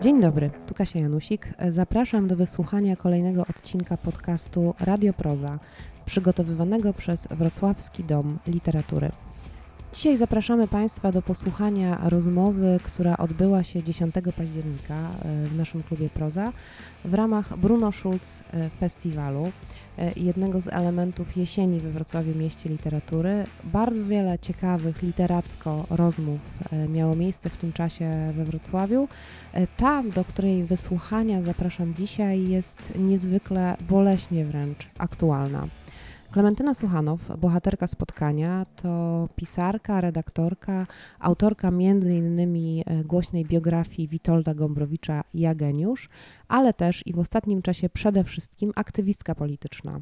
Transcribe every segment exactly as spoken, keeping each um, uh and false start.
Dzień dobry, tu Kasia Janusik. Zapraszam do wysłuchania kolejnego odcinka podcastu Radio Proza, przygotowywanego przez Wrocławski Dom Literatury. Dzisiaj zapraszamy Państwa do posłuchania rozmowy, która odbyła się dziesiątego października w naszym klubie Proza w ramach Bruno Schulz Festiwalu, jednego z elementów jesieni we Wrocławiu Mieście Literatury. Bardzo wiele ciekawych literacko rozmów miało miejsce w tym czasie we Wrocławiu. Ta, do której wysłuchania zapraszam dzisiaj, jest niezwykle boleśnie wręcz aktualna. Klementyna Suchanow, bohaterka spotkania, to pisarka, redaktorka, autorka między innymi głośnej biografii Witolda Gombrowicza „Ja geniusz”, ale też i w ostatnim czasie przede wszystkim aktywistka polityczna.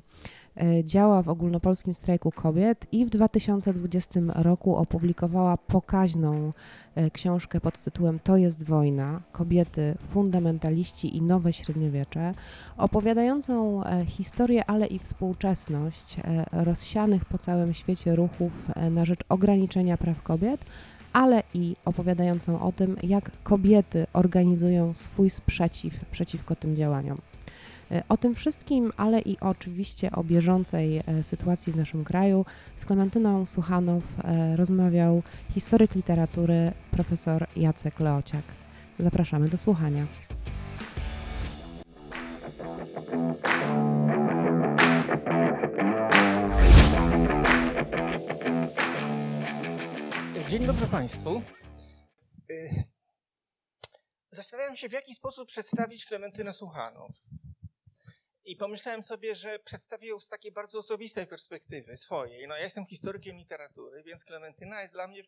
Działa w ogólnopolskim strajku kobiet i w dwa tysiące dwudziestym roku opublikowała pokaźną książkę pod tytułem „To jest wojna. Kobiety, fundamentaliści i nowe średniowiecze”, opowiadającą historię, ale i współczesność rozsianych po całym świecie ruchów na rzecz ograniczenia praw kobiet, ale i opowiadającą o tym, jak kobiety organizują swój sprzeciw przeciwko tym działaniom. O tym wszystkim, ale i oczywiście o bieżącej sytuacji w naszym kraju z Klementyną Suchanow rozmawiał historyk literatury profesor Jacek Leociak. Zapraszamy do słuchania. Dzień dobry Państwu. Zastanawiam się, w jaki sposób przedstawić Klementynę Suchanow. I pomyślałem sobie, że przedstawię ją z takiej bardzo osobistej perspektywy, swojej. No, ja jestem historykiem literatury, więc Klementyna jest dla mnie,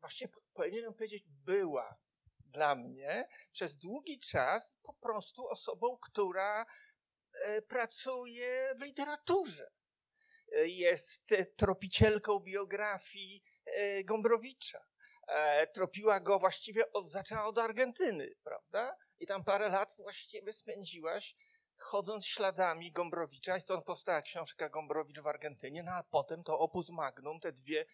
właściwie powinienem powiedzieć, była dla mnie przez długi czas po prostu osobą, która pracuje w literaturze. Jest tropicielką biografii Gombrowicza. Tropiła go właściwie, od, zaczęła od Argentyny, prawda? I tam parę lat właściwie spędziłaś chodząc śladami Gombrowicza, i stąd powstała książka Gombrowicz w Argentynie, no a potem to opus magnum, te, dwie,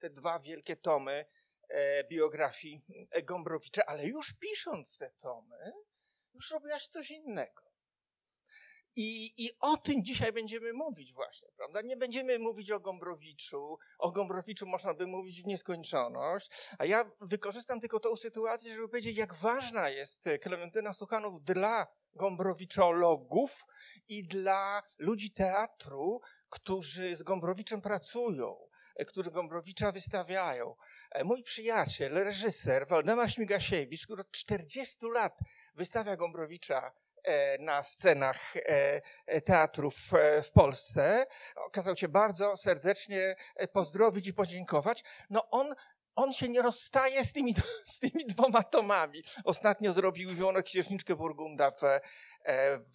te dwa wielkie tomy e, biografii Gombrowicza, ale już pisząc te tomy, już robiłaś coś innego. I, I o tym dzisiaj będziemy mówić właśnie, prawda? Nie będziemy mówić o Gombrowiczu, o Gombrowiczu można by mówić w nieskończoność, a ja wykorzystam tylko tą sytuację, żeby powiedzieć, jak ważna jest Klementyna Suchanow dla gombrowiczoologów i dla ludzi teatru, którzy z Gombrowiczem pracują, którzy Gombrowicza wystawiają. Mój przyjaciel, reżyser Waldemar Śmigasiewicz, który od czterdziestu lat wystawia Gombrowicza na scenach teatrów w Polsce, okazał się bardzo serdecznie pozdrowić i podziękować. No on On się nie rozstaje z tymi, z tymi dwoma tomami. Ostatnio zrobił Wielonoksiężniczkę Burgunda w, w,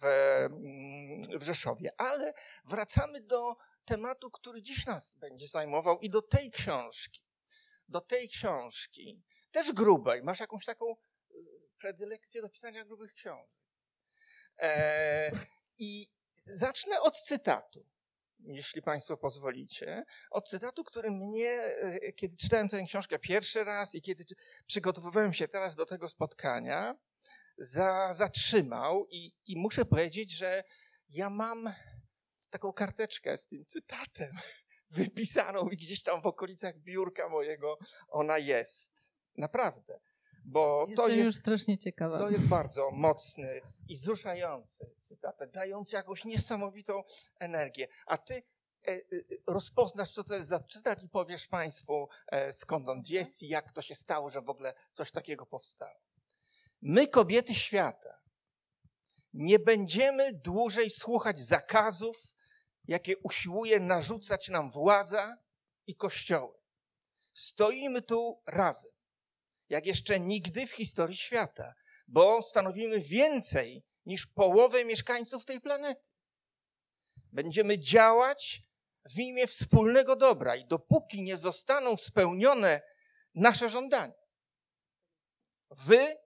w Rzeszowie. Ale wracamy do tematu, który dziś nas będzie zajmował i do tej książki. Do tej książki, też grubej. Masz jakąś taką predylekcję do pisania grubych książek. E, I zacznę od cytatu. Jeśli Państwo pozwolicie, od cytatu, który mnie, kiedy czytałem tę książkę pierwszy raz i kiedy przygotowywałem się teraz do tego spotkania, za, zatrzymał i, i muszę powiedzieć, że ja mam taką karteczkę z tym cytatem wypisaną i gdzieś tam w okolicach biurka mojego ona jest. Naprawdę. Bo to jest już strasznie ciekawe. To jest bardzo mocny i wzruszający cytat, dający jakąś niesamowitą energię. A ty e, e, rozpoznasz, co to jest za cytat i powiesz Państwu, e, skąd on jest i jak to się stało, że w ogóle coś takiego powstało. My, kobiety świata, nie będziemy dłużej słuchać zakazów, jakie usiłuje narzucać nam władza i kościoły. Stoimy tu razem, jak jeszcze nigdy w historii świata, bo stanowimy więcej niż połowę mieszkańców tej planety. Będziemy działać w imię wspólnego dobra i dopóki nie zostaną spełnione nasze żądania. Wy,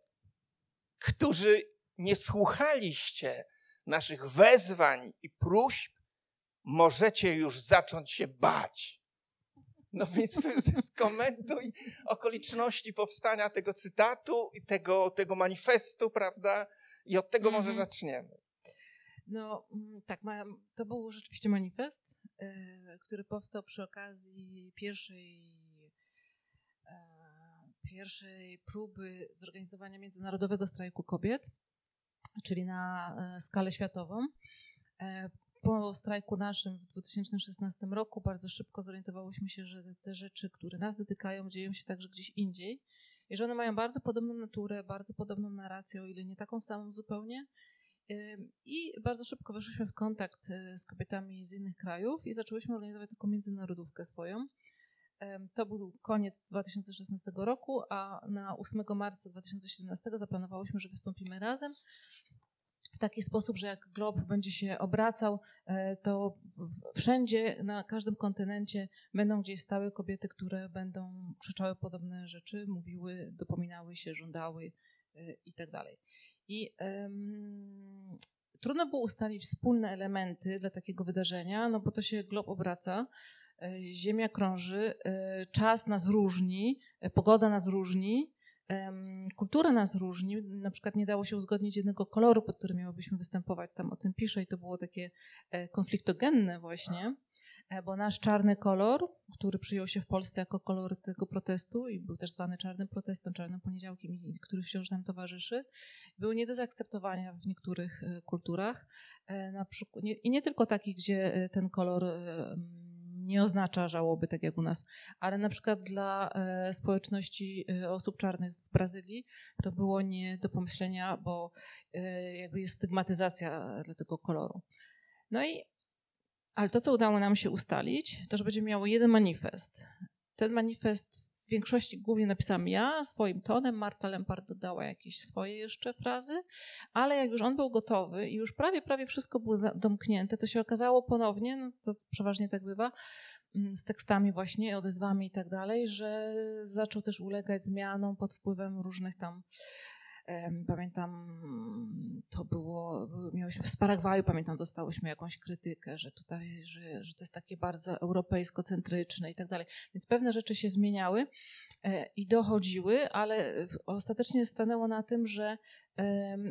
którzy nie słuchaliście naszych wezwań i próśb, możecie już zacząć się bać. No więc skomentuj okoliczności powstania tego cytatu i tego, tego manifestu, prawda? I od tego mm-hmm. może zaczniemy. No tak, to był rzeczywiście manifest, który powstał przy okazji pierwszej, pierwszej próby zorganizowania międzynarodowego strajku kobiet, czyli na skalę światową. Po strajku naszym w dwa tysiące szesnastym roku bardzo szybko zorientowałyśmy się, że te rzeczy, które nas dotykają, dzieją się także gdzieś indziej i że one mają bardzo podobną naturę, bardzo podobną narrację, o ile nie taką samą zupełnie. I bardzo szybko weszliśmy w kontakt z kobietami z innych krajów i zaczęłyśmy organizować taką międzynarodówkę swoją. To był koniec dwa tysiące szesnastego roku, a na ósmego marca dwa tysiące siedemnastego zaplanowałyśmy, że wystąpimy razem w taki sposób, że jak glob będzie się obracał, to wszędzie, na każdym kontynencie będą gdzieś stały kobiety, które będą krzyczały podobne rzeczy, mówiły, dopominały się, żądały i tak dalej. I um, trudno było ustalić wspólne elementy dla takiego wydarzenia, no bo to się glob obraca, ziemia krąży, czas nas różni, pogoda nas różni, um, kultura nas różni. Na przykład nie dało się uzgodnić jednego koloru, pod którym miałybyśmy występować. Tam o tym piszę i to było takie konfliktogenne właśnie, bo nasz czarny kolor, który przyjął się w Polsce jako kolor tego protestu i był też zwany czarnym protestem, czarnym poniedziałkiem, który wciąż nam towarzyszy, był nie do zaakceptowania w niektórych kulturach. Na przykład, i nie tylko takich, gdzie ten kolor nie oznacza żałoby, tak jak u nas, ale na przykład dla społeczności osób czarnych w Brazylii to było nie do pomyślenia, bo jakby jest stygmatyzacja dla tego koloru. No i ale to, co udało nam się ustalić, to, że będzie miało jeden manifest. Ten manifest w większości głównie napisałam ja swoim tonem, Marta Lempard dodała jakieś swoje jeszcze frazy, ale jak już on był gotowy i już prawie, prawie wszystko było domknięte, to się okazało ponownie, no to przeważnie tak bywa, z tekstami właśnie, odezwami i tak dalej, że zaczął też ulegać zmianom pod wpływem różnych tam... Pamiętam, to było, miałyśmy, z Paragwaju pamiętam, dostałyśmy jakąś krytykę, że tutaj, że, że to jest takie bardzo europejsko-centryczne i tak dalej. Więc pewne rzeczy się zmieniały i dochodziły, ale ostatecznie stanęło na tym, że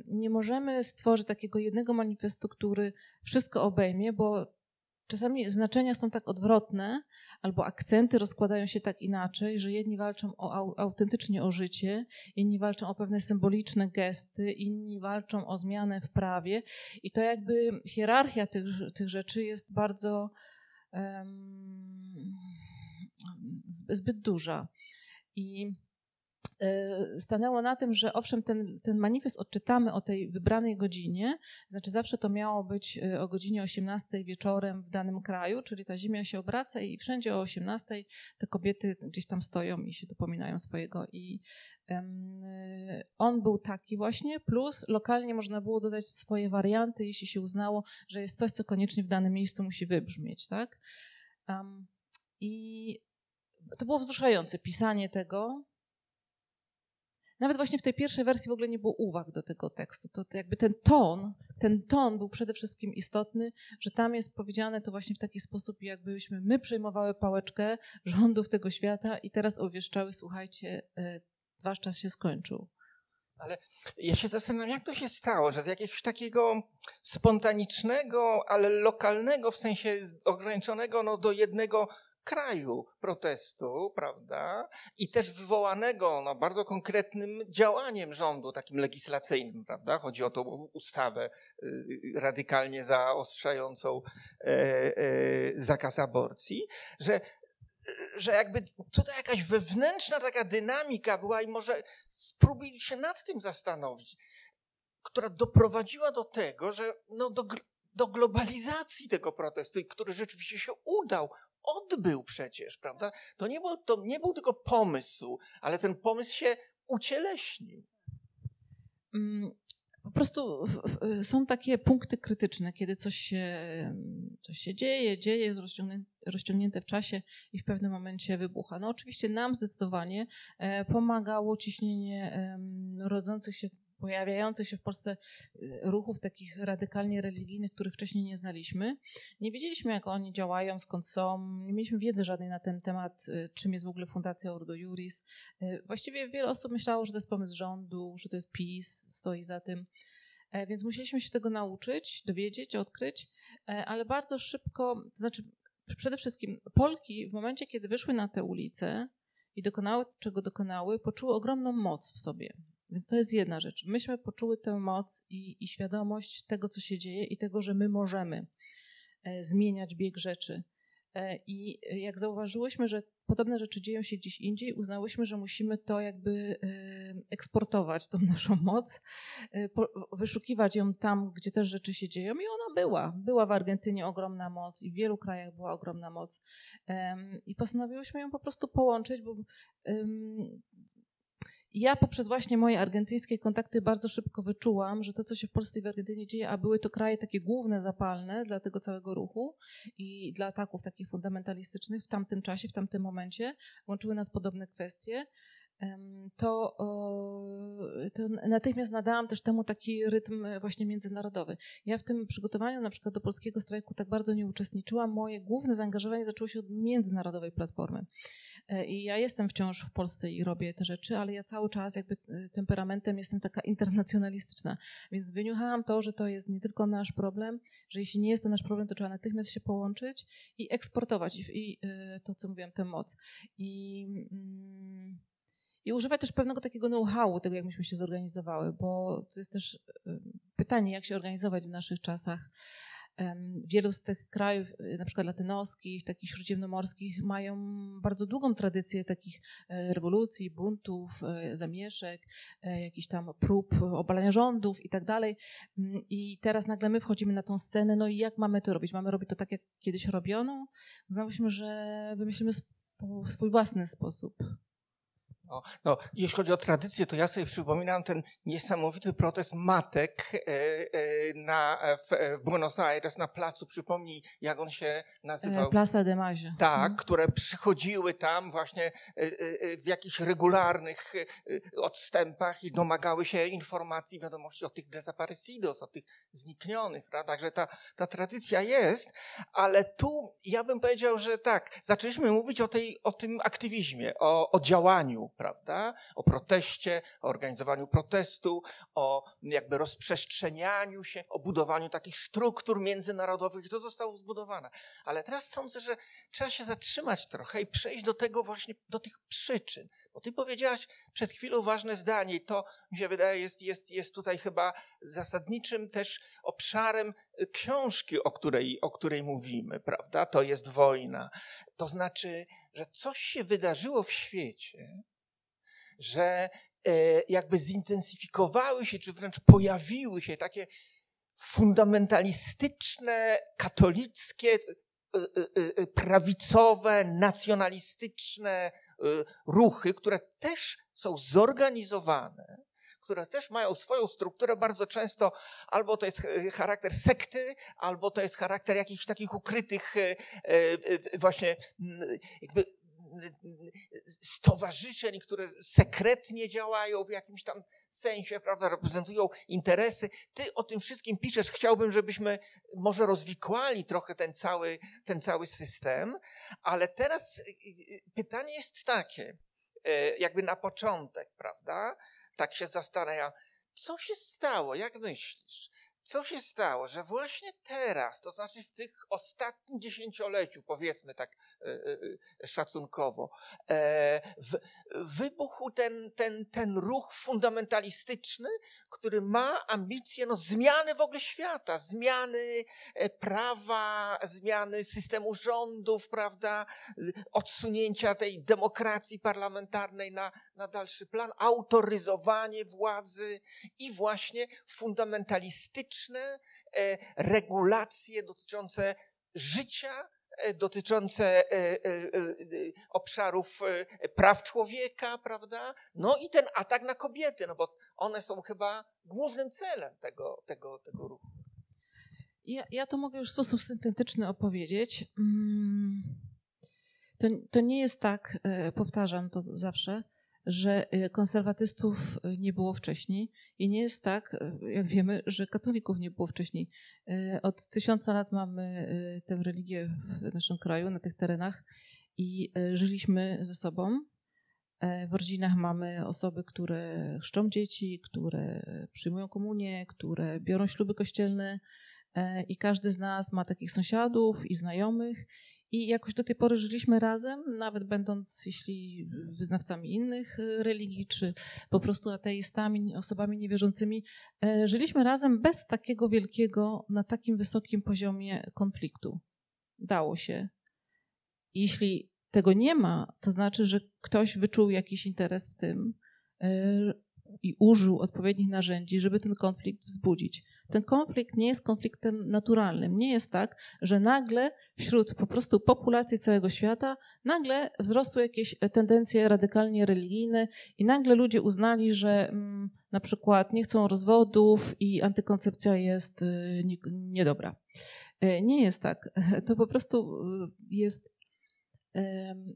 nie możemy stworzyć takiego jednego manifestu, który wszystko obejmie, bo czasami znaczenia są tak odwrotne, albo akcenty rozkładają się tak inaczej, że jedni walczą o, autentycznie o życie, inni walczą o pewne symboliczne gesty, inni walczą o zmianę w prawie i to jakby hierarchia tych, tych rzeczy jest bardzo um, zbyt duża. I stanęło na tym, że owszem, ten, ten manifest odczytamy o tej wybranej godzinie, znaczy zawsze to miało być o godzinie osiemnastej wieczorem w danym kraju, czyli ta ziemia się obraca i wszędzie o osiemnastej te kobiety gdzieś tam stoją i się dopominają swojego i um, on był taki właśnie, plus lokalnie można było dodać swoje warianty, jeśli się uznało, że jest coś, co koniecznie w danym miejscu musi wybrzmieć, tak? Um, i to było wzruszające pisanie tego. Nawet właśnie w tej pierwszej wersji w ogóle nie było uwag do tego tekstu. To, to jakby ten ton, ten ton był przede wszystkim istotny, że tam jest powiedziane to właśnie w taki sposób, jakbyśmy my przejmowały pałeczkę rządów tego świata i teraz owieszczały, słuchajcie, wasz czas się skończył. Ale ja się zastanawiam, jak to się stało, że z jakiegoś takiego spontanicznego, ale lokalnego, w sensie ograniczonego no, do jednego kraju protestu, prawda, i też wywołanego no, bardzo konkretnym działaniem rządu, takim legislacyjnym, prawda, chodzi o tą ustawę y, radykalnie zaostrzającą y, y, zakaz aborcji, że, że jakby tutaj jakaś wewnętrzna taka dynamika była i może spróbuj się nad tym zastanowić, która doprowadziła do tego, że no, do, do globalizacji tego protestu, który rzeczywiście się udał, odbył przecież, prawda? To nie, było, to nie był tylko pomysł, ale ten pomysł się ucieleśnił. Po prostu są takie punkty krytyczne, kiedy coś się, coś się dzieje, dzieje, jest rozciągnięte w czasie i w pewnym momencie wybucha. No oczywiście nam zdecydowanie pomagało ciśnienie rodzących się pojawiających się w Polsce ruchów takich radykalnie religijnych, których wcześniej nie znaliśmy. Nie wiedzieliśmy, jak oni działają, skąd są, nie mieliśmy wiedzy żadnej na ten temat, czym jest w ogóle Fundacja Ordo Iuris. Właściwie wiele osób myślało, że to jest pomysł rządu, że to jest PiS, stoi za tym. Więc musieliśmy się tego nauczyć, dowiedzieć, odkryć, ale bardzo szybko, to znaczy przede wszystkim Polki w momencie, kiedy wyszły na te ulice i dokonały, czego dokonały, poczuły ogromną moc w sobie. Więc to jest jedna rzecz. Myśmy poczuły tę moc i, i świadomość tego, co się dzieje i tego, że my możemy zmieniać bieg rzeczy. I jak zauważyłyśmy, że podobne rzeczy dzieją się gdzieś indziej, uznałyśmy, że musimy to jakby eksportować, tą naszą moc, wyszukiwać ją tam, gdzie też rzeczy się dzieją i ona była. Była w Argentynie ogromna moc i w wielu krajach była ogromna moc i postanowiłyśmy ją po prostu połączyć, bo ja poprzez właśnie moje argentyńskie kontakty bardzo szybko wyczułam, że to, co się w Polsce i w Argentynie dzieje, a były to kraje takie główne zapalne dla tego całego ruchu i dla ataków takich fundamentalistycznych w tamtym czasie, w tamtym momencie, łączyły nas podobne kwestie, to, to natychmiast nadałam też temu taki rytm właśnie międzynarodowy. Ja w tym przygotowaniu na przykład do polskiego strajku tak bardzo nie uczestniczyłam. Moje główne zaangażowanie zaczęło się od międzynarodowej platformy. I ja jestem wciąż w Polsce i robię te rzeczy, ale ja cały czas jakby temperamentem jestem taka internacjonalistyczna, więc wyniuchałam to, że to jest nie tylko nasz problem, że jeśli nie jest to nasz problem, to trzeba natychmiast się połączyć i eksportować i, i to, co mówiłam, tę moc. I, i używać też pewnego takiego know-howu, tego, jak myśmy się zorganizowały, bo to jest też pytanie, jak się organizować w naszych czasach. Wielu z tych krajów, na przykład latynoskich, takich śródziemnomorskich, mają bardzo długą tradycję takich rewolucji, buntów, zamieszek, jakichś tam prób obalania rządów i tak dalej. I teraz nagle my wchodzimy na tą scenę, no i jak mamy to robić? Mamy robić to tak, jak kiedyś robiono? Uznałyśmy, że wymyślimy swój własny sposób. No, no, jeśli chodzi o tradycję, to ja sobie przypominam ten niesamowity protest matek na, w Buenos Aires na placu, przypomnij jak on się nazywał. Plaza de Marze. Tak, hmm. które przychodziły tam właśnie w jakichś regularnych odstępach i domagały się informacji, wiadomości o tych desaparecidos, o tych zniknionych. Prawda? Także ta, ta tradycja jest, ale tu ja bym powiedział, że tak, zaczęliśmy mówić o, tej, o tym aktywizmie, o, o działaniu. Prawda? O proteście, o organizowaniu protestu, o jakby rozprzestrzenianiu się, o budowaniu takich struktur międzynarodowych i to zostało zbudowane. Ale teraz sądzę, że trzeba się zatrzymać trochę i przejść do tego właśnie, do tych przyczyn. Bo ty powiedziałaś przed chwilą ważne zdanie i to mi się wydaje jest, jest, jest tutaj chyba zasadniczym też obszarem książki, o której, o której mówimy, prawda? To jest wojna. To znaczy, że coś się wydarzyło w świecie, że jakby zintensyfikowały się, czy wręcz pojawiły się takie fundamentalistyczne, katolickie, prawicowe, nacjonalistyczne ruchy, które też są zorganizowane, które też mają swoją strukturę, bardzo często albo to jest charakter sekty, albo to jest charakter jakichś takich ukrytych właśnie jakby stowarzyszeń, które sekretnie działają w jakimś tam sensie, prawda, reprezentują interesy. Ty o tym wszystkim piszesz. Chciałbym, żebyśmy może rozwikłali trochę ten cały, ten cały system, ale teraz pytanie jest takie, jakby na początek, prawda, tak się zastanawiam, co się stało, jak myślisz? Co się stało, że właśnie teraz, to znaczy w tych ostatnich dziesięcioleciu, powiedzmy tak szacunkowo, wybuchł ten, ten, ten ruch fundamentalistyczny, który ma ambicje no, zmiany w ogóle świata, zmiany prawa, zmiany systemu rządów, prawda, odsunięcia tej demokracji parlamentarnej na, na dalszy plan, autoryzowanie władzy i właśnie fundamentalistyczne regulacje dotyczące życia, dotyczące obszarów praw człowieka, prawda? No i ten atak na kobiety, no bo one są chyba głównym celem tego, tego, tego ruchu. Ja, ja to mogę już w sposób syntetyczny opowiedzieć. To, to nie jest tak, powtarzam to zawsze, że konserwatystów nie było wcześniej i nie jest tak, jak wiemy, że katolików nie było wcześniej. Od tysiąca lat mamy tę religię w naszym kraju, na tych terenach i żyliśmy ze sobą. W rodzinach mamy osoby, które chrzczą dzieci, które przyjmują komunię, które biorą śluby kościelne i każdy z nas ma takich sąsiadów i znajomych i jakoś do tej pory żyliśmy razem, nawet będąc, jeśli wyznawcami innych religii, czy po prostu ateistami, osobami niewierzącymi, żyliśmy razem bez takiego wielkiego, na takim wysokim poziomie konfliktu. Dało się. Jeśli tego nie ma, to znaczy, że ktoś wyczuł jakiś interes w tym i użył odpowiednich narzędzi, żeby ten konflikt wzbudzić. Ten konflikt nie jest konfliktem naturalnym. Nie jest tak, że nagle wśród po prostu populacji całego świata nagle wzrosły jakieś tendencje radykalnie religijne i nagle ludzie uznali, że mm, na przykład nie chcą rozwodów i antykoncepcja jest y, niedobra. Y, nie jest tak. To po prostu jest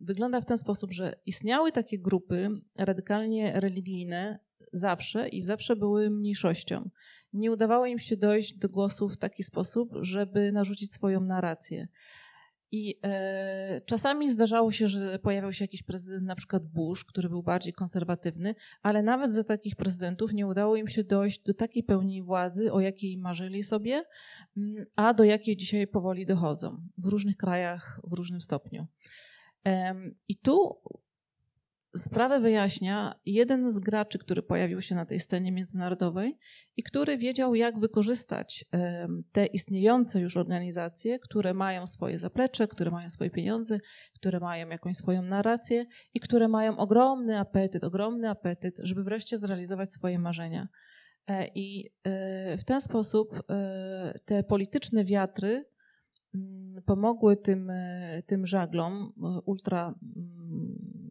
wygląda w ten sposób, że istniały takie grupy radykalnie religijne zawsze i zawsze były mniejszością. Nie udawało im się dojść do głosu w taki sposób, żeby narzucić swoją narrację. I e, czasami zdarzało się, że pojawiał się jakiś prezydent, na przykład Bush, który był bardziej konserwatywny, ale nawet za takich prezydentów nie udało im się dojść do takiej pełni władzy, o jakiej marzyli sobie, a do jakiej dzisiaj powoli dochodzą w różnych krajach, w różnym stopniu. E, I tu sprawę wyjaśnia jeden z graczy, który pojawił się na tej scenie międzynarodowej i który wiedział, jak wykorzystać te istniejące już organizacje, które mają swoje zaplecze, które mają swoje pieniądze, które mają jakąś swoją narrację i które mają ogromny apetyt, ogromny apetyt, żeby wreszcie zrealizować swoje marzenia. I w ten sposób te polityczne wiatry pomogły tym, tym żaglom ultra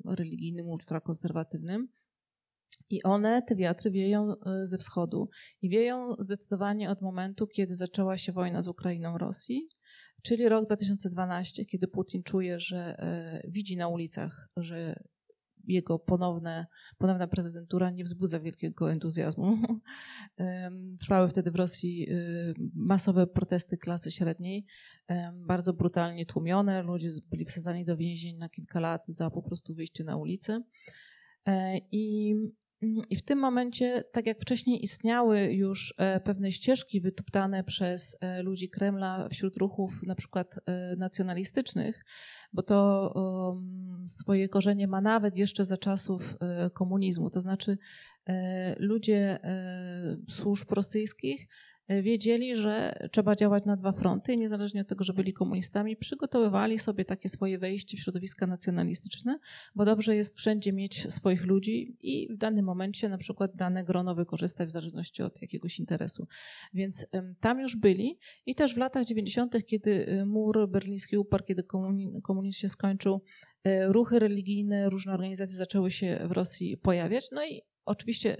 religijnym, ultrakonserwatywnym i one, te wiatry wieją ze wschodu i wieją zdecydowanie od momentu, kiedy zaczęła się wojna z Ukrainą Rosji, czyli rok dwa tysiące dwunasty, kiedy Putin czuje, że widzi na ulicach, że jego ponowne, ponowna prezydentura nie wzbudza wielkiego entuzjazmu. Trwały wtedy w Rosji masowe protesty klasy średniej, bardzo brutalnie tłumione. Ludzie byli wsadzani do więzień na kilka lat za po prostu wyjście na ulicę. I, i w tym momencie, tak jak wcześniej istniały już pewne ścieżki wytuptane przez ludzi Kremla wśród ruchów na przykład nacjonalistycznych, bo to swoje korzenie ma nawet jeszcze za czasów komunizmu. To znaczy ludzie służb rosyjskich wiedzieli, że trzeba działać na dwa fronty i niezależnie od tego, że byli komunistami, przygotowywali sobie takie swoje wejście w środowiska nacjonalistyczne, bo dobrze jest wszędzie mieć swoich ludzi i w danym momencie na przykład dane grono wykorzystać w zależności od jakiegoś interesu. Więc tam już byli i też w latach dziewięćdziesiątych, kiedy mur berliński uparł, kiedy komunizm się skończył, ruchy religijne, różne organizacje zaczęły się w Rosji pojawiać. No i oczywiście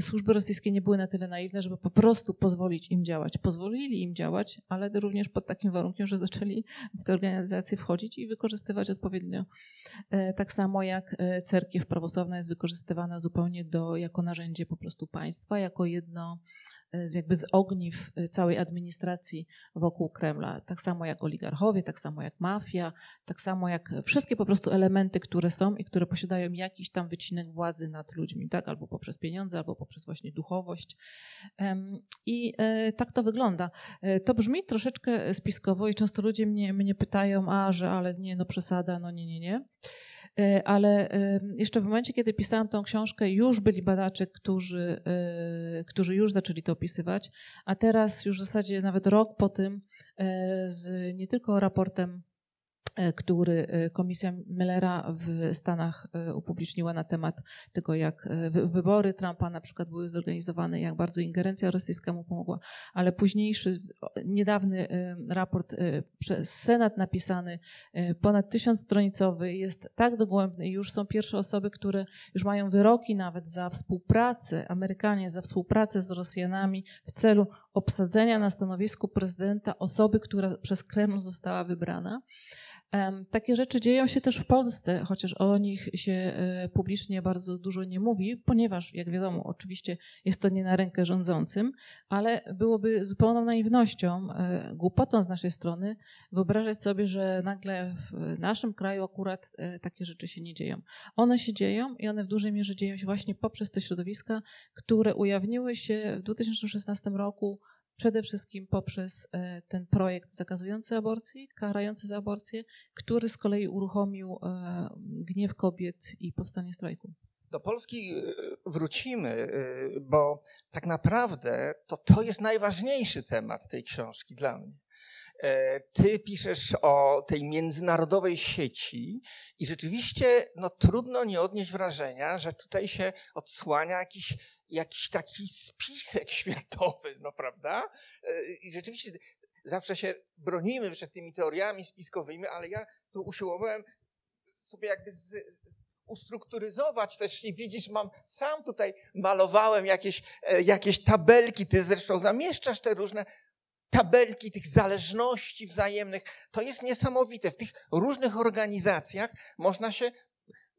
służby rosyjskie nie były na tyle naiwne, żeby po prostu pozwolić im działać. Pozwolili im działać, ale również pod takim warunkiem, że zaczęli w te organizacje wchodzić i wykorzystywać odpowiednio. Tak samo jak cerkiew prawosławna jest wykorzystywana zupełnie do, jako narzędzie po prostu państwa, jako jedno z, jakby z ogniw całej administracji wokół Kremla. Tak samo jak oligarchowie, tak samo jak mafia, tak samo jak wszystkie po prostu elementy, które są i które posiadają jakiś tam wycinek władzy nad ludźmi, tak? Albo poprzez pieniądze, albo poprzez właśnie duchowość. I tak to wygląda. To brzmi troszeczkę spiskowo i często ludzie mnie, mnie pytają, a że ale nie, no przesada, no nie, nie, nie. Ale jeszcze w momencie, kiedy pisałam tą książkę, już byli badacze, którzy, którzy już zaczęli to opisywać, a teraz już w zasadzie nawet rok po tym z nie tylko raportem, który komisja Millera w Stanach upubliczniła na temat tego, jak wybory Trumpa na przykład były zorganizowane, jak bardzo ingerencja rosyjska mu pomogła, ale późniejszy, niedawny raport przez Senat napisany, ponad tysiącstronicowy, jest tak dogłębny i już są pierwsze osoby, które już mają wyroki nawet za współpracę, Amerykanie za współpracę z Rosjanami w celu obsadzenia na stanowisku prezydenta osoby, która przez Kreml została wybrana. Takie rzeczy dzieją się też w Polsce, chociaż o nich się publicznie bardzo dużo nie mówi, ponieważ, jak wiadomo, oczywiście jest to nie na rękę rządzącym, ale byłoby zupełną naiwnością, głupotą z naszej strony wyobrażać sobie, że nagle w naszym kraju akurat takie rzeczy się nie dzieją. One się dzieją i one w dużej mierze dzieją się właśnie poprzez te środowiska, które ujawniły się w dwa tysiące szesnastym roku przede wszystkim poprzez ten projekt zakazujący aborcji, karający za aborcję, który z kolei uruchomił gniew kobiet i powstanie strajku. Do Polski wrócimy, bo tak naprawdę to, to jest najważniejszy temat tej książki dla mnie. Ty piszesz o tej międzynarodowej sieci i rzeczywiście no, trudno nie odnieść wrażenia, że tutaj się odsłania jakiś, jakiś taki spisek światowy, no prawda? I rzeczywiście zawsze się bronimy przed tymi teoriami spiskowymi, ale ja tu usiłowałem sobie jakby z, ustrukturyzować też i widzisz, mam sam tutaj malowałem jakieś, jakieś tabelki, ty zresztą zamieszczasz te różne tabelki tych zależności wzajemnych. To jest niesamowite. W tych różnych organizacjach można się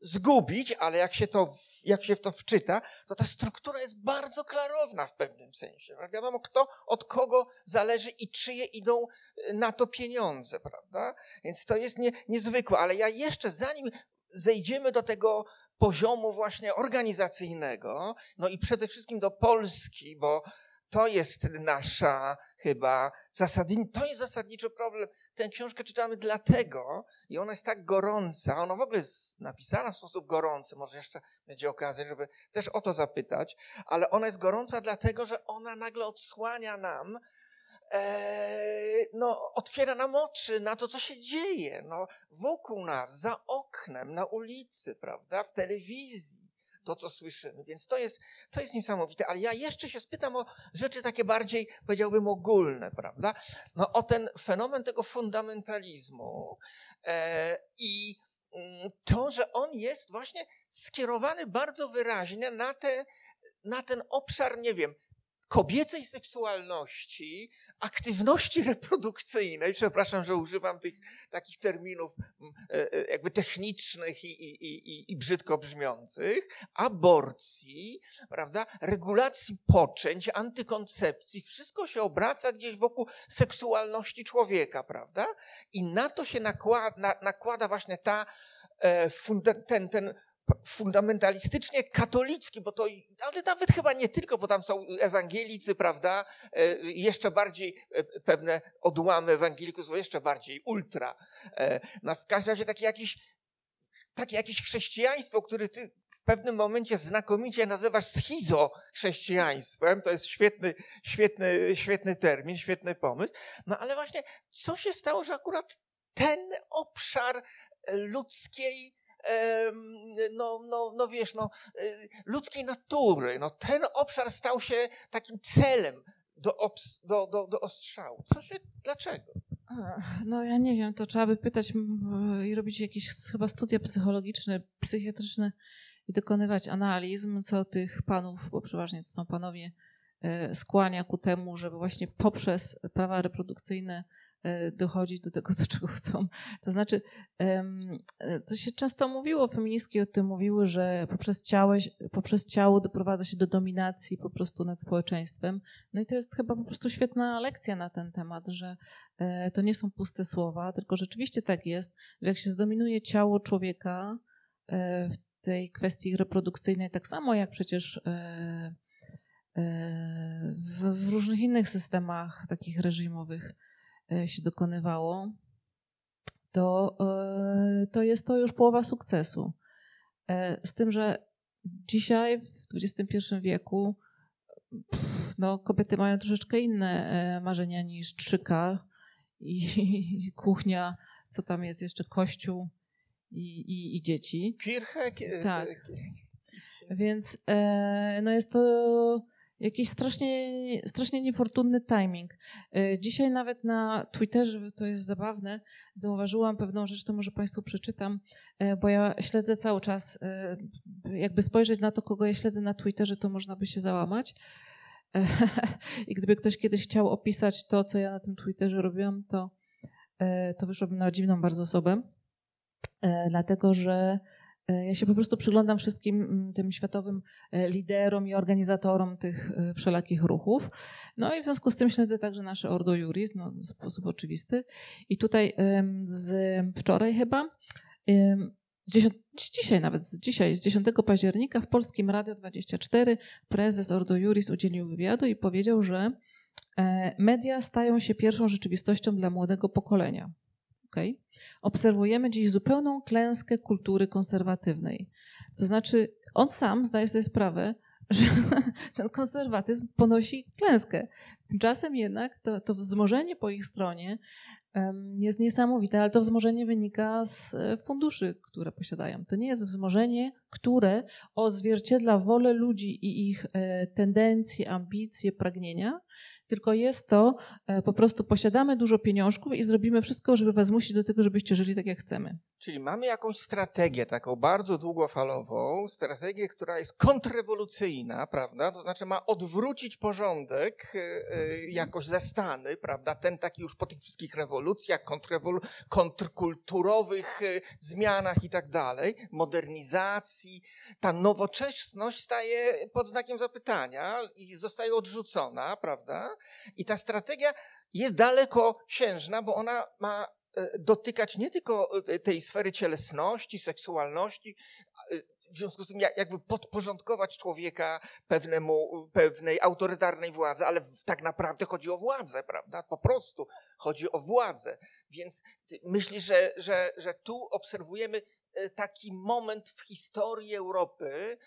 zgubić, ale jak się, to, jak się w to wczyta, to ta struktura jest bardzo klarowna w pewnym sensie. Wiadomo, kto od kogo zależy i czyje idą na to pieniądze, prawda? Więc to jest nie, niezwykłe. Ale ja jeszcze zanim zejdziemy do tego poziomu właśnie organizacyjnego, no i przede wszystkim do Polski, bo to jest nasza chyba zasadnicza, to jest zasadniczy problem. Tę książkę czytamy dlatego i ona jest tak gorąca, ona w ogóle jest napisana w sposób gorący, może jeszcze będzie okazja, żeby też o to zapytać, ale ona jest gorąca dlatego, że ona nagle odsłania nam, Eee, no, otwiera nam oczy na to, co się dzieje, no, wokół nas, za oknem, na ulicy, prawda, w telewizji, to, co słyszymy. Więc to jest, to jest niesamowite. Ale ja jeszcze się spytam o rzeczy takie bardziej, powiedziałbym, ogólne, prawda, no, o ten fenomen tego fundamentalizmu eee, i to, że on jest właśnie skierowany bardzo wyraźnie na, te, na ten obszar, nie wiem, kobiecej seksualności, aktywności reprodukcyjnej, przepraszam, że używam tych takich terminów jakby technicznych i, i, i, i brzydko brzmiących, aborcji, prawda, regulacji poczęć, antykoncepcji, wszystko się obraca gdzieś wokół seksualności człowieka, prawda? I na to się nakłada, na, nakłada właśnie ta, ten, ten fundamentalistycznie katolicki, bo to, ale nawet chyba nie tylko, bo tam są ewangelicy, prawda, jeszcze bardziej pewne odłamy ewangelików są jeszcze bardziej ultra. No w każdym razie takie jakieś, takie jakieś chrześcijaństwo, które ty w pewnym momencie znakomicie nazywasz schizochrześcijaństwem, to jest świetny, świetny, świetny termin, świetny pomysł. No ale właśnie co się stało, że akurat ten obszar ludzkiej No, no, no wiesz, no, ludzkiej natury, no, ten obszar stał się takim celem do, obs- do, do, do ostrzału. Co się, dlaczego? A, no ja nie wiem, to trzeba by pytać i robić jakieś chyba studia psychologiczne, psychiatryczne i dokonywać analiz, co tych panów, bo przeważnie to są panowie, skłania ku temu, żeby właśnie poprzez prawa reprodukcyjne dochodzić do tego, do czego chcą. To znaczy, to się często mówiło, feministki o tym mówiły, że poprzez ciało, poprzez ciało doprowadza się do dominacji po prostu nad społeczeństwem. No i to jest chyba po prostu świetna lekcja na ten temat, że to nie są puste słowa, tylko rzeczywiście tak jest, że jak się zdominuje ciało człowieka w tej kwestii reprodukcyjnej, tak samo jak przecież w, w różnych innych systemach takich reżimowych, się dokonywało, to, to jest to już połowa sukcesu. Z tym, że dzisiaj w dwudziestym pierwszym wieku no, kobiety mają troszeczkę inne marzenia niż trzyka i, i kuchnia, co tam jest jeszcze, kościół i, i, i dzieci. Kirche, kirche. Tak. Więc no jest to jakiś strasznie, strasznie niefortunny timing. Dzisiaj nawet na Twitterze, to jest zabawne, zauważyłam pewną rzecz, to może Państwu przeczytam, bo ja śledzę cały czas, jakby spojrzeć na to, kogo ja śledzę na Twitterze, to można by się załamać. I gdyby ktoś kiedyś chciał opisać to, co ja na tym Twitterze robiłam, to to wyszłabym na dziwną bardzo osobę, dlatego że ja się po prostu przyglądam wszystkim tym światowym liderom i organizatorom tych wszelakich ruchów. No i w związku z tym śledzę także nasze Ordo Iuris, no, w sposób oczywisty. I tutaj z wczoraj chyba, z dziesiąt, dzisiaj nawet, z dzisiaj, z dziesiątego października w Polskim Radio dwadzieścia cztery prezes Ordo Iuris udzielił wywiadu i powiedział, że media stają się pierwszą rzeczywistością dla młodego pokolenia. Okay. Obserwujemy dziś zupełną klęskę kultury konserwatywnej. To znaczy on sam zdaje sobie sprawę, że ten konserwatyzm ponosi klęskę. Tymczasem jednak to, to wzmożenie po ich stronie jest niesamowite, ale to wzmożenie wynika z funduszy, które posiadają. To nie jest wzmożenie, które odzwierciedla wolę ludzi i ich tendencje, ambicje, pragnienia, tylko jest to po prostu posiadamy dużo pieniążków i zrobimy wszystko, żeby was zmusić do tego, żebyście żyli tak, jak chcemy. Czyli mamy jakąś strategię taką bardzo długofalową, strategię, która jest kontrrewolucyjna, prawda? To znaczy ma odwrócić porządek yy, jakoś ze Stany, prawda? Ten taki już po tych wszystkich rewolucjach, kontrrewolu- kontrkulturowych yy, zmianach i tak dalej, modernizacji. Ta nowoczesność staje pod znakiem zapytania i zostaje odrzucona, prawda? I ta strategia jest dalekosiężna, bo ona ma dotykać nie tylko tej sfery cielesności, seksualności, w związku z tym jakby podporządkować człowieka pewnemu, pewnej autorytarnej władzy, ale tak naprawdę chodzi o władzę, prawda? Po prostu chodzi o władzę. Więc myślę, że, że, że tu obserwujemy taki moment w historii Europy,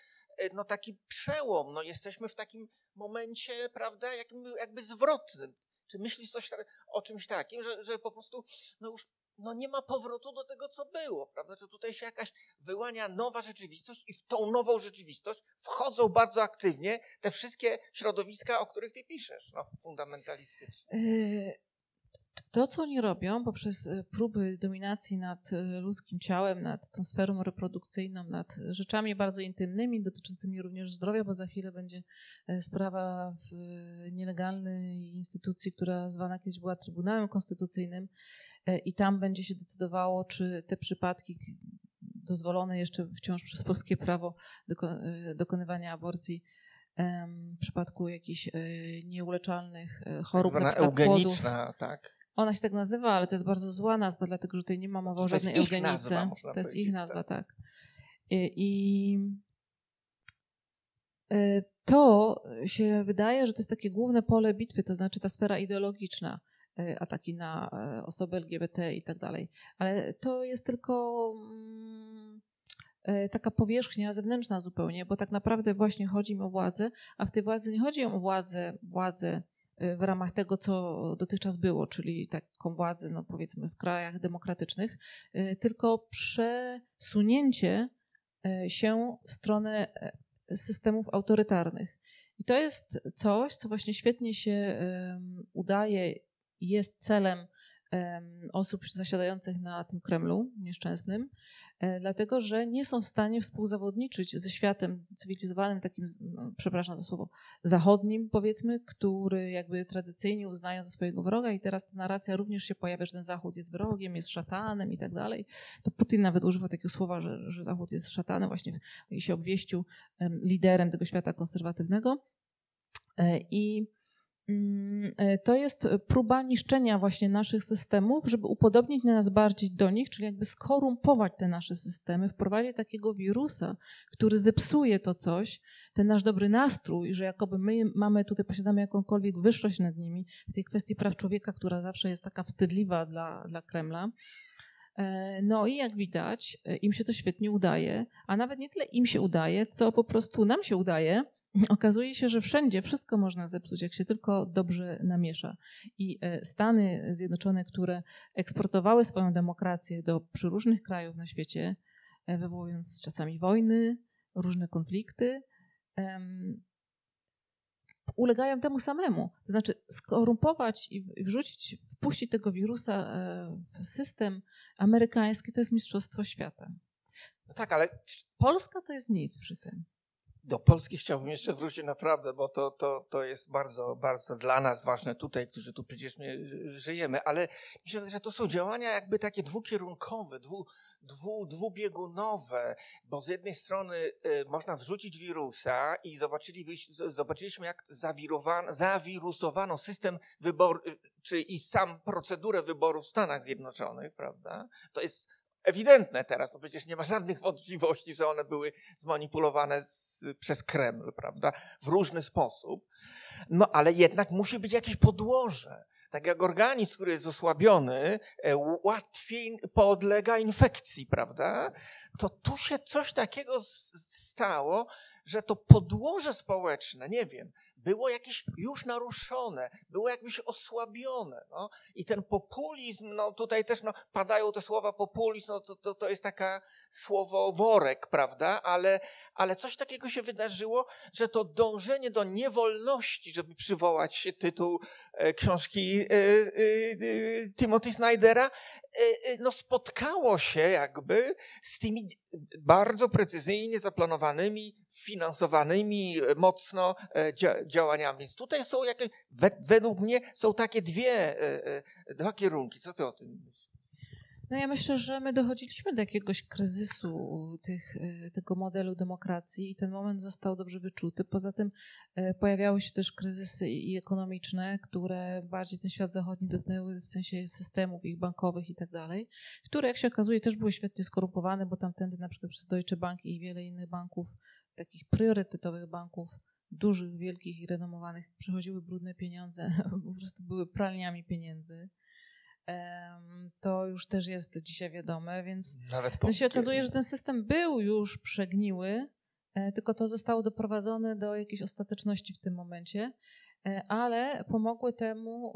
no taki przełom, no jesteśmy w takim momencie, prawda, jakby, jakby zwrotnym. Czy myślisz coś tak, o czymś takim, że, że po prostu no już no nie ma powrotu do tego, co było, prawda? Czy tutaj się jakaś wyłania nowa rzeczywistość i w tą nową rzeczywistość wchodzą bardzo aktywnie te wszystkie środowiska, o których ty piszesz, no, fundamentalistyczne. To, co oni robią poprzez próby dominacji nad ludzkim ciałem, nad tą sferą reprodukcyjną, nad rzeczami bardzo intymnymi, dotyczącymi również zdrowia, bo za chwilę będzie sprawa w nielegalnej instytucji, która zwana kiedyś była Trybunałem Konstytucyjnym i tam będzie się decydowało, czy te przypadki dozwolone jeszcze wciąż przez polskie prawo dokonywania aborcji w przypadku jakichś nieuleczalnych chorób, tak na przykład eugeniczna, płodów. Tak. Ona się tak nazywa, ale to jest bardzo zła nazwa, dlatego że tutaj nie ma mowy o żadnej eugenice. To jest ich nazwa, tak. I, i to się wydaje, że to jest takie główne pole bitwy, to znaczy ta sfera ideologiczna, ataki na osoby L G B T i tak dalej. Ale to jest tylko mm, taka powierzchnia zewnętrzna zupełnie, bo tak naprawdę właśnie chodzi im o władzę, a w tej władzy nie chodzi o władzę, władzę w ramach tego, co dotychczas było, czyli taką władzę, no powiedzmy, w krajach demokratycznych, tylko przesunięcie się w stronę systemów autorytarnych. I to jest coś, co właśnie świetnie się udaje, jest celem osób zasiadających na tym Kremlu nieszczęsnym, dlatego że nie są w stanie współzawodniczyć ze światem cywilizowanym, takim, no, przepraszam za słowo, zachodnim powiedzmy, który jakby tradycyjnie uznają za swojego wroga i teraz ta narracja również się pojawia, że ten Zachód jest wrogiem, jest szatanem i tak dalej. To Putin nawet używa takiego słowa, że, że Zachód jest szatanem właśnie i się obwieścił liderem tego świata konserwatywnego i to jest próba niszczenia właśnie naszych systemów, żeby upodobnić nas bardziej do nich, czyli jakby skorumpować te nasze systemy, wprowadzić takiego wirusa, który zepsuje to coś, ten nasz dobry nastrój, że jakoby my mamy tutaj, posiadamy jakąkolwiek wyższość nad nimi w tej kwestii praw człowieka, która zawsze jest taka wstydliwa dla, dla Kremla. No i jak widać, im się to świetnie udaje, a nawet nie tyle im się udaje, co po prostu nam się udaje. Okazuje się, że wszędzie wszystko można zepsuć, jak się tylko dobrze namiesza. I Stany Zjednoczone, które eksportowały swoją demokrację do przeróżnych krajów na świecie, wywołując czasami wojny, różne konflikty, um, ulegają temu samemu. To znaczy skorumpować i wrzucić, wpuścić tego wirusa w system amerykański, to jest mistrzostwo świata. No tak, ale Polska to jest nic przy tym. Do Polski chciałbym jeszcze wrócić naprawdę, bo to, to, to jest bardzo, bardzo dla nas ważne tutaj, którzy tu przecież nie żyjemy, ale myślę, że to są działania jakby takie dwukierunkowe, dwu, dwu, dwubiegunowe, bo z jednej strony można wrzucić wirusa i zobaczyli, zobaczyliśmy, jak zawirowano, zawirusowano system wyborczy i sam procedurę wyborów w Stanach Zjednoczonych, prawda? To jest ewidentne teraz, no przecież nie ma żadnych wątpliwości, że one były zmanipulowane z, przez Kreml, prawda, w różny sposób. No ale jednak musi być jakieś podłoże. Tak jak organizm, który jest osłabiony, łatwiej podlega infekcji, prawda, to tu się coś takiego stało, że to podłoże społeczne, nie wiem, było jakieś już naruszone, było jakbyś osłabione. No. I ten populizm, no tutaj też no, padają te słowa populizm, no, to, to, to jest taka słowo worek, prawda? Ale, ale coś takiego się wydarzyło, że to dążenie do niewolności, żeby przywołać tytuł e, książki e, e, Timothy Snydera, e, e, no, spotkało się jakby z tymi bardzo precyzyjnie zaplanowanymi, finansowanymi mocno e, dzia- działaniami. Więc tutaj są jakieś, według mnie są takie dwie, dwa kierunki. Co ty o tym myślisz? No ja myślę, że my dochodziliśmy do jakiegoś kryzysu tych, tego modelu demokracji i ten moment został dobrze wyczuty. Poza tym pojawiały się też kryzysy i ekonomiczne, które bardziej ten świat zachodni dotknęły w sensie systemów ich bankowych i tak dalej, które jak się okazuje też były świetnie skorumpowane, bo tamtędy na przykład przez Deutsche Bank i wiele innych banków, takich priorytetowych banków, dużych, wielkich i renomowanych, przychodziły brudne pieniądze, po prostu były pralniami pieniędzy. To już też jest dzisiaj wiadome, więc no się okazuje, że ten system był już przegniły, tylko to zostało doprowadzone do jakiejś ostateczności w tym momencie, ale pomogły temu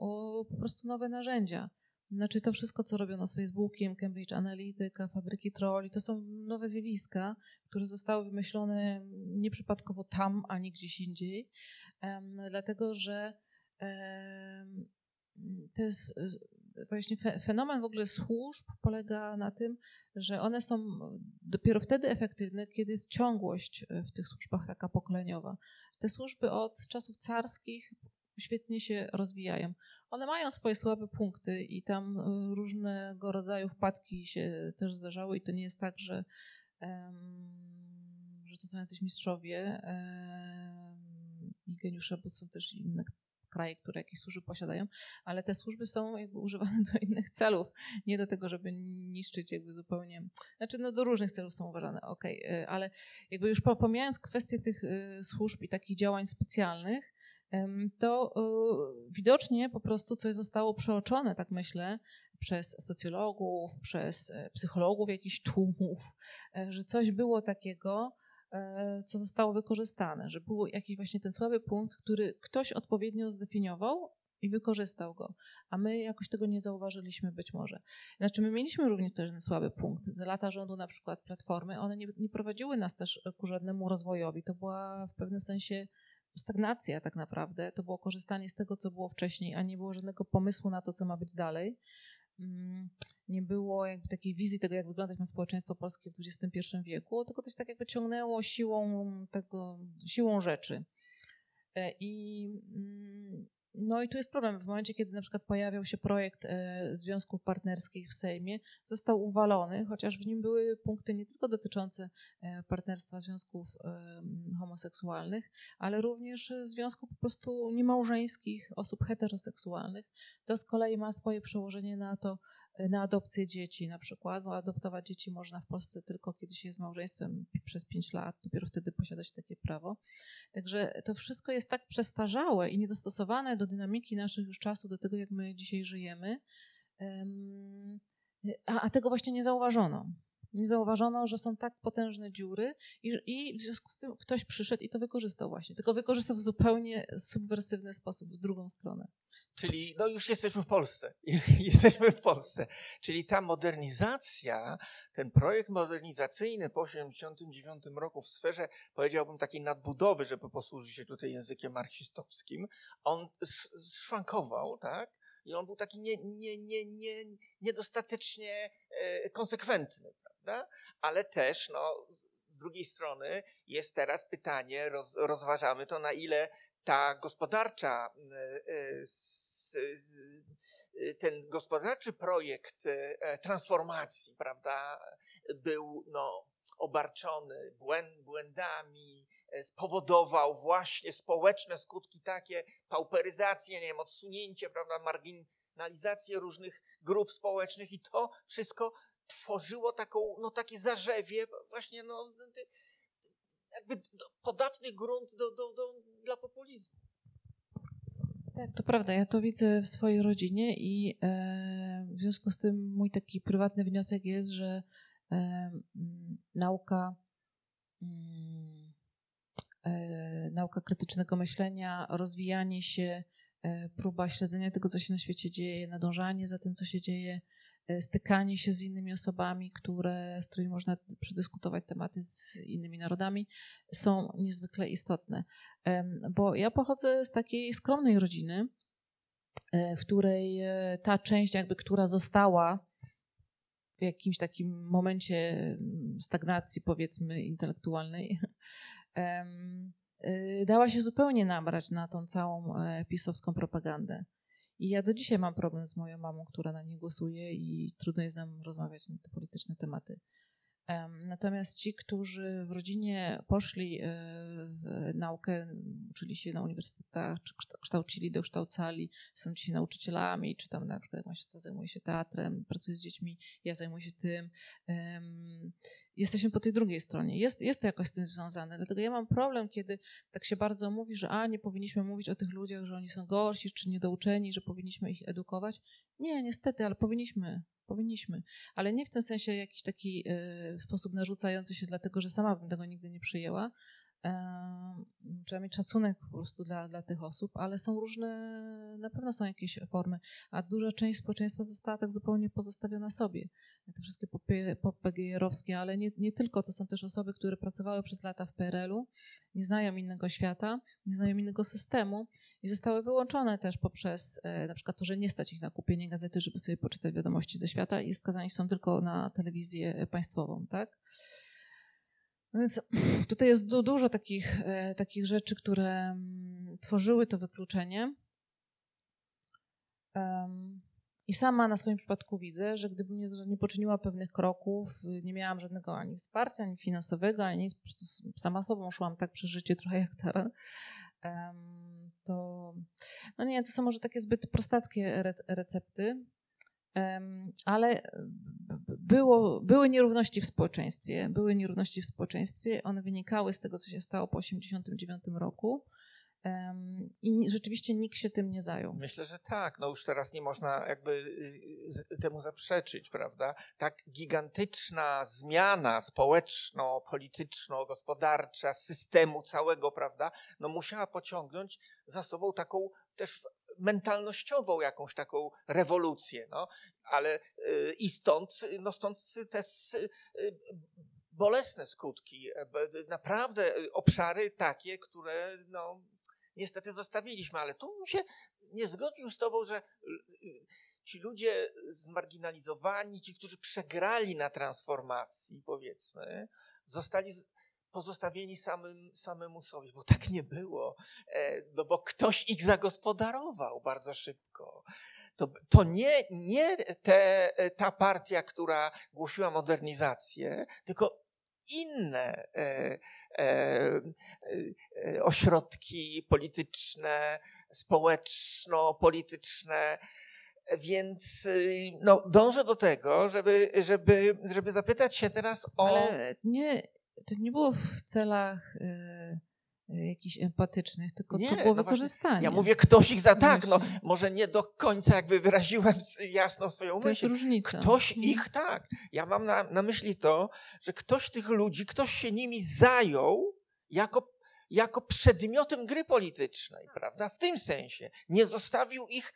po prostu nowe narzędzia. Znaczy to wszystko, co robiono z Facebookiem, Cambridge Analytica, Fabryki Trolli, to są nowe zjawiska, które zostały wymyślone nieprzypadkowo tam, ani gdzieś indziej, dlatego że to jest... Właśnie fenomen w ogóle służb polega na tym, że one są dopiero wtedy efektywne, kiedy jest ciągłość w tych służbach taka pokoleniowa. Te służby od czasów carskich świetnie się rozwijają. One mają swoje słabe punkty i tam różnego rodzaju wpadki się też zdarzały i to nie jest tak, że, um, że to są jacyś mistrzowie um, i geniusze, bo są też inne kraje, które jakieś służby posiadają, ale te służby są jakby używane do innych celów, nie do tego, żeby niszczyć jakby zupełnie, znaczy no do różnych celów są uważane, okej, okay, ale jakby już pomijając kwestię tych służb i takich działań specjalnych, to widocznie po prostu coś zostało przeoczone, tak myślę, przez socjologów, przez psychologów jakichś tłumów, że coś było takiego, co zostało wykorzystane, że był jakiś właśnie ten słaby punkt, który ktoś odpowiednio zdefiniował i wykorzystał go, a my jakoś tego nie zauważyliśmy być może. Znaczy my mieliśmy również ten słaby punkt. Lata rządu na przykład Platformy, one nie, nie prowadziły nas też ku żadnemu rozwojowi. To była w pewnym sensie stagnacja tak naprawdę. To było korzystanie z tego, co było wcześniej, a nie było żadnego pomysłu na to, co ma być dalej. Nie było jakby takiej wizji tego, jak wyglądać ma społeczeństwo polskie w dwudziestym pierwszym wieku, tylko coś tak jakby ciągnęło siłą tego, siłą rzeczy. I, no i tu jest problem. W momencie, kiedy na przykład pojawiał się projekt związków partnerskich w Sejmie, został uwalony, chociaż w nim były punkty nie tylko dotyczące partnerstwa związków homoseksualnych, ale również związków po prostu niemałżeńskich, osób heteroseksualnych. To z kolei ma swoje przełożenie na to, na adopcję dzieci na przykład, bo adoptować dzieci można w Polsce tylko kiedy się jest małżeństwem przez pięć lat, dopiero wtedy posiada się takie prawo. Także to wszystko jest tak przestarzałe i niedostosowane do dynamiki naszych już czasów, do tego jak my dzisiaj żyjemy, a, a tego właśnie nie zauważono. Nie zauważono, że są tak potężne dziury i, i w związku z tym ktoś przyszedł i to wykorzystał właśnie. Tylko wykorzystał w zupełnie subwersywny sposób, w drugą stronę. Czyli no już jesteśmy w Polsce. Jesteśmy w Polsce. Czyli ta modernizacja, ten projekt modernizacyjny po osiemdziesiątym dziewiątym roku w sferze, powiedziałbym, takiej nadbudowy, żeby posłużyć się tutaj językiem marksistowskim, on szwankował, tak? I on był taki nie, nie, nie, nie, niedostatecznie konsekwentny. Ale też no, drugiej strony jest teraz pytanie, roz, rozważamy to, na ile ta gospodarcza, ten gospodarczy projekt transformacji, prawda, był no, obarczony błęd, błędami, spowodował właśnie społeczne skutki takie, pauperyzację, nie wiem, odsunięcie, prawda, marginalizację różnych grup społecznych i to wszystko tworzyło taką, no, takie zarzewie właśnie no, jakby podatny grunt do, do, do, dla populizmu. Tak, to prawda. Ja to widzę w swojej rodzinie i e, w związku z tym mój taki prywatny wniosek jest, że e, nauka e, nauka krytycznego myślenia, rozwijanie się, e, próba śledzenia tego, co się na świecie dzieje, nadążanie za tym, co się dzieje, stykanie się z innymi osobami, które, z którymi można przedyskutować tematy z innymi narodami, są niezwykle istotne. Bo ja pochodzę z takiej skromnej rodziny, w której ta część, jakby, która została w jakimś takim momencie stagnacji, powiedzmy, intelektualnej, dała się zupełnie nabrać na tą całą pisowską propagandę. I ja do dzisiaj mam problem z moją mamą, która na niej głosuje i trudno jest nam rozmawiać na te polityczne tematy. Natomiast ci, którzy w rodzinie poszli w naukę, uczyli się na uniwersytetach, czy kształcili, dokształcali, są dzisiaj nauczycielami, czy tam na przykład moja siostra zajmuje się teatrem, pracuje z dziećmi, ja zajmuję się tym. Jesteśmy po tej drugiej stronie. Jest, jest to jakoś z tym związane. Dlatego ja mam problem, kiedy tak się bardzo mówi, że a, nie powinniśmy mówić o tych ludziach, że oni są gorsi, czy niedouczeni, że powinniśmy ich edukować. Nie, niestety, ale powinniśmy. Powinniśmy, ale nie w tym sensie jakiś taki y, sposób narzucający się, dlatego że sama bym tego nigdy nie przyjęła. Y, trzeba mieć szacunek po prostu dla, dla tych osób, ale są różne, na pewno są jakieś formy, a duża część społeczeństwa została tak zupełnie pozostawiona sobie. Te wszystkie pop-P G R-owskie, ale nie, nie tylko, to są też osoby, które pracowały przez lata w P R L-u, nie znają innego świata, nie znają innego systemu i zostały wyłączone też poprzez e, na przykład to, że nie stać ich na kupienie gazety, żeby sobie poczytać wiadomości ze świata i skazani są tylko na telewizję państwową, tak? No więc tutaj jest du- dużo takich, e, takich rzeczy, które m, tworzyły to wykluczenie. Um, I sama na swoim przypadku widzę, że gdybym nie, nie poczyniła pewnych kroków, nie miałam żadnego ani wsparcia, ani finansowego, ani nic, po prostu sama sobą szłam tak przez życie trochę jak teraz, to no nie, to są może takie zbyt prostackie recepty, ale było, były nierówności w społeczeństwie, były nierówności w społeczeństwie, one wynikały z tego, co się stało po tysiąc dziewięćset osiemdziesiątym dziewiątym roku. I rzeczywiście nikt się tym nie zajął. Myślę, że tak. No już teraz nie można jakby temu zaprzeczyć, prawda? Tak gigantyczna zmiana społeczno-polityczno-gospodarcza systemu całego, prawda? No musiała pociągnąć za sobą taką też mentalnościową jakąś taką rewolucję, no. Ale i stąd, no stąd te bolesne skutki. Naprawdę obszary takie, które no niestety zostawiliśmy, ale tu bym się nie zgodził z tobą, że ci ludzie zmarginalizowani, ci, którzy przegrali na transformacji, powiedzmy, zostali pozostawieni samym, samemu sobie, bo tak nie było, no bo ktoś ich zagospodarował bardzo szybko. To, to nie, nie te, ta partia, która głosiła modernizację, tylko inne e, e, e, ośrodki polityczne, społeczno-polityczne, więc no, dążę do tego, żeby, żeby, żeby zapytać się teraz o... Ale nie, to nie było w celach y, jakichś empatycznych, tylko nie, to było no wykorzystanie. Właśnie, ja mówię, ktoś ich za tak, no, może nie do końca jakby wyraziłem jasno swoją myśl. To jest różnica. Ktoś ich tak. Ja mam na, na myśli to, że ktoś tych ludzi, ktoś się nimi zajął jako, jako przedmiotem gry politycznej, prawda? W tym sensie. Nie zostawił ich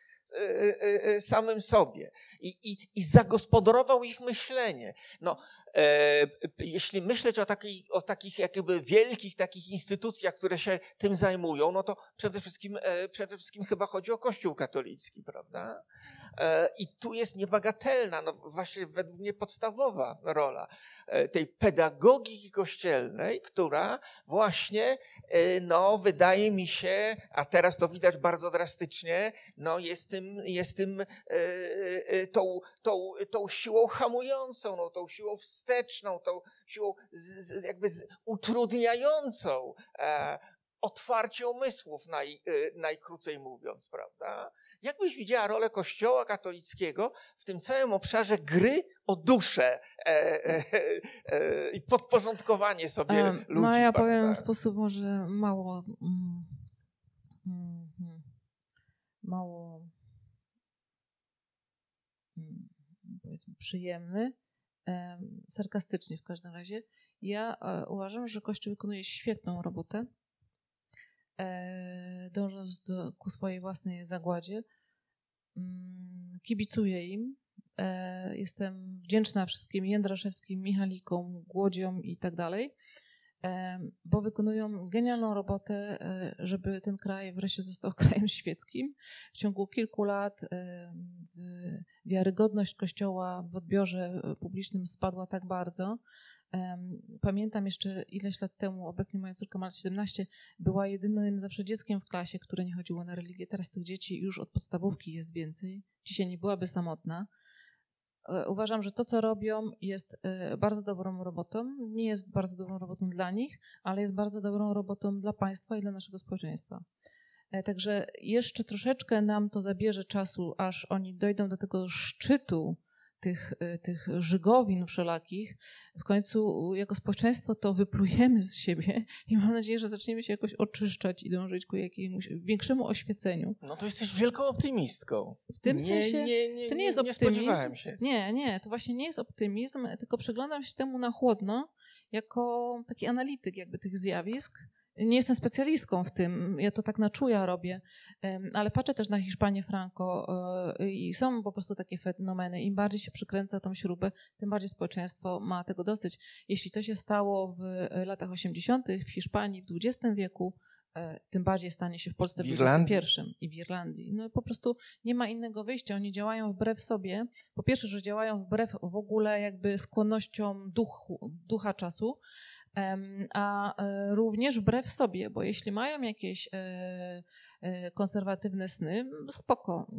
samym sobie i, i, i zagospodarował ich myślenie. No, e, jeśli myśleć o, takiej, o takich jakby wielkich takich instytucjach, które się tym zajmują, no to przede wszystkim, e, przede wszystkim chyba chodzi o Kościół katolicki, prawda? E, I tu jest niebagatelna, no właśnie według mnie podstawowa rola tej pedagogiki kościelnej, która właśnie, e, no wydaje mi się, a teraz to widać bardzo drastycznie, no jest tym, jest tym yy, tą, tą, tą siłą hamującą, no, tą siłą wsteczną, tą siłą z, z, jakby z utrudniającą e, otwarcie umysłów, naj, e, najkrócej mówiąc, prawda? Jakbyś widziała rolę Kościoła katolickiego w tym całym obszarze gry o duszę i e, e, e, podporządkowanie sobie e, ludzi? No ja powiem prawda? w sposób może mało... Mm, mm, mało powiedzmy przyjemny, sarkastyczny w każdym razie. Ja uważam, że Kościół wykonuje świetną robotę, dążąc do, ku swojej własnej zagładzie. Kibicuję im. Jestem wdzięczna wszystkim Jędraszewskim, Michalikom, Głodziom i tak dalej, bo wykonują genialną robotę, żeby ten kraj wreszcie został krajem świeckim. W ciągu kilku lat wiarygodność Kościoła w odbiorze publicznym spadła tak bardzo. Pamiętam jeszcze ileś lat temu, obecnie moja córka ma siedemnaście, była jedynym zawsze dzieckiem w klasie, które nie chodziło na religię. Teraz tych dzieci już od podstawówki jest więcej. Dzisiaj nie byłaby samotna. Uważam, że to, co robią, jest bardzo dobrą robotą. Nie jest bardzo dobrą robotą dla nich, ale jest bardzo dobrą robotą dla państwa i dla naszego społeczeństwa. Także jeszcze troszeczkę nam to zabierze czasu, aż oni dojdą do tego szczytu tych, tych żygowin wszelakich. W końcu jako społeczeństwo to wyplujemy z siebie i mam nadzieję, że zaczniemy się jakoś oczyszczać i dążyć ku jakiemuś większemu oświeceniu. No to jesteś wielką optymistką. W tym nie, sensie nie, nie, to nie jest optymizm. Nie spodziewałem się. Nie, nie, to właśnie nie jest optymizm, tylko przyglądam się temu na chłodno jako taki analityk jakby tych zjawisk. Nie jestem specjalistką w tym, ja to tak na czuja robię, ale patrzę też na Hiszpanię Franco i są po prostu takie fenomeny. Im bardziej się przykręca tą śrubę, tym bardziej społeczeństwo ma tego dosyć. Jeśli to się stało w latach osiemdziesiątych w Hiszpanii, w dwudziestym wieku, tym bardziej stanie się w Polsce w dwudziestym pierwszym i w Irlandii. No po prostu nie ma innego wyjścia. Oni działają wbrew sobie. Po pierwsze, że działają wbrew w ogóle jakby skłonnościom duchu, ducha czasu, a również wbrew sobie, bo jeśli mają jakieś konserwatywne sny, spoko.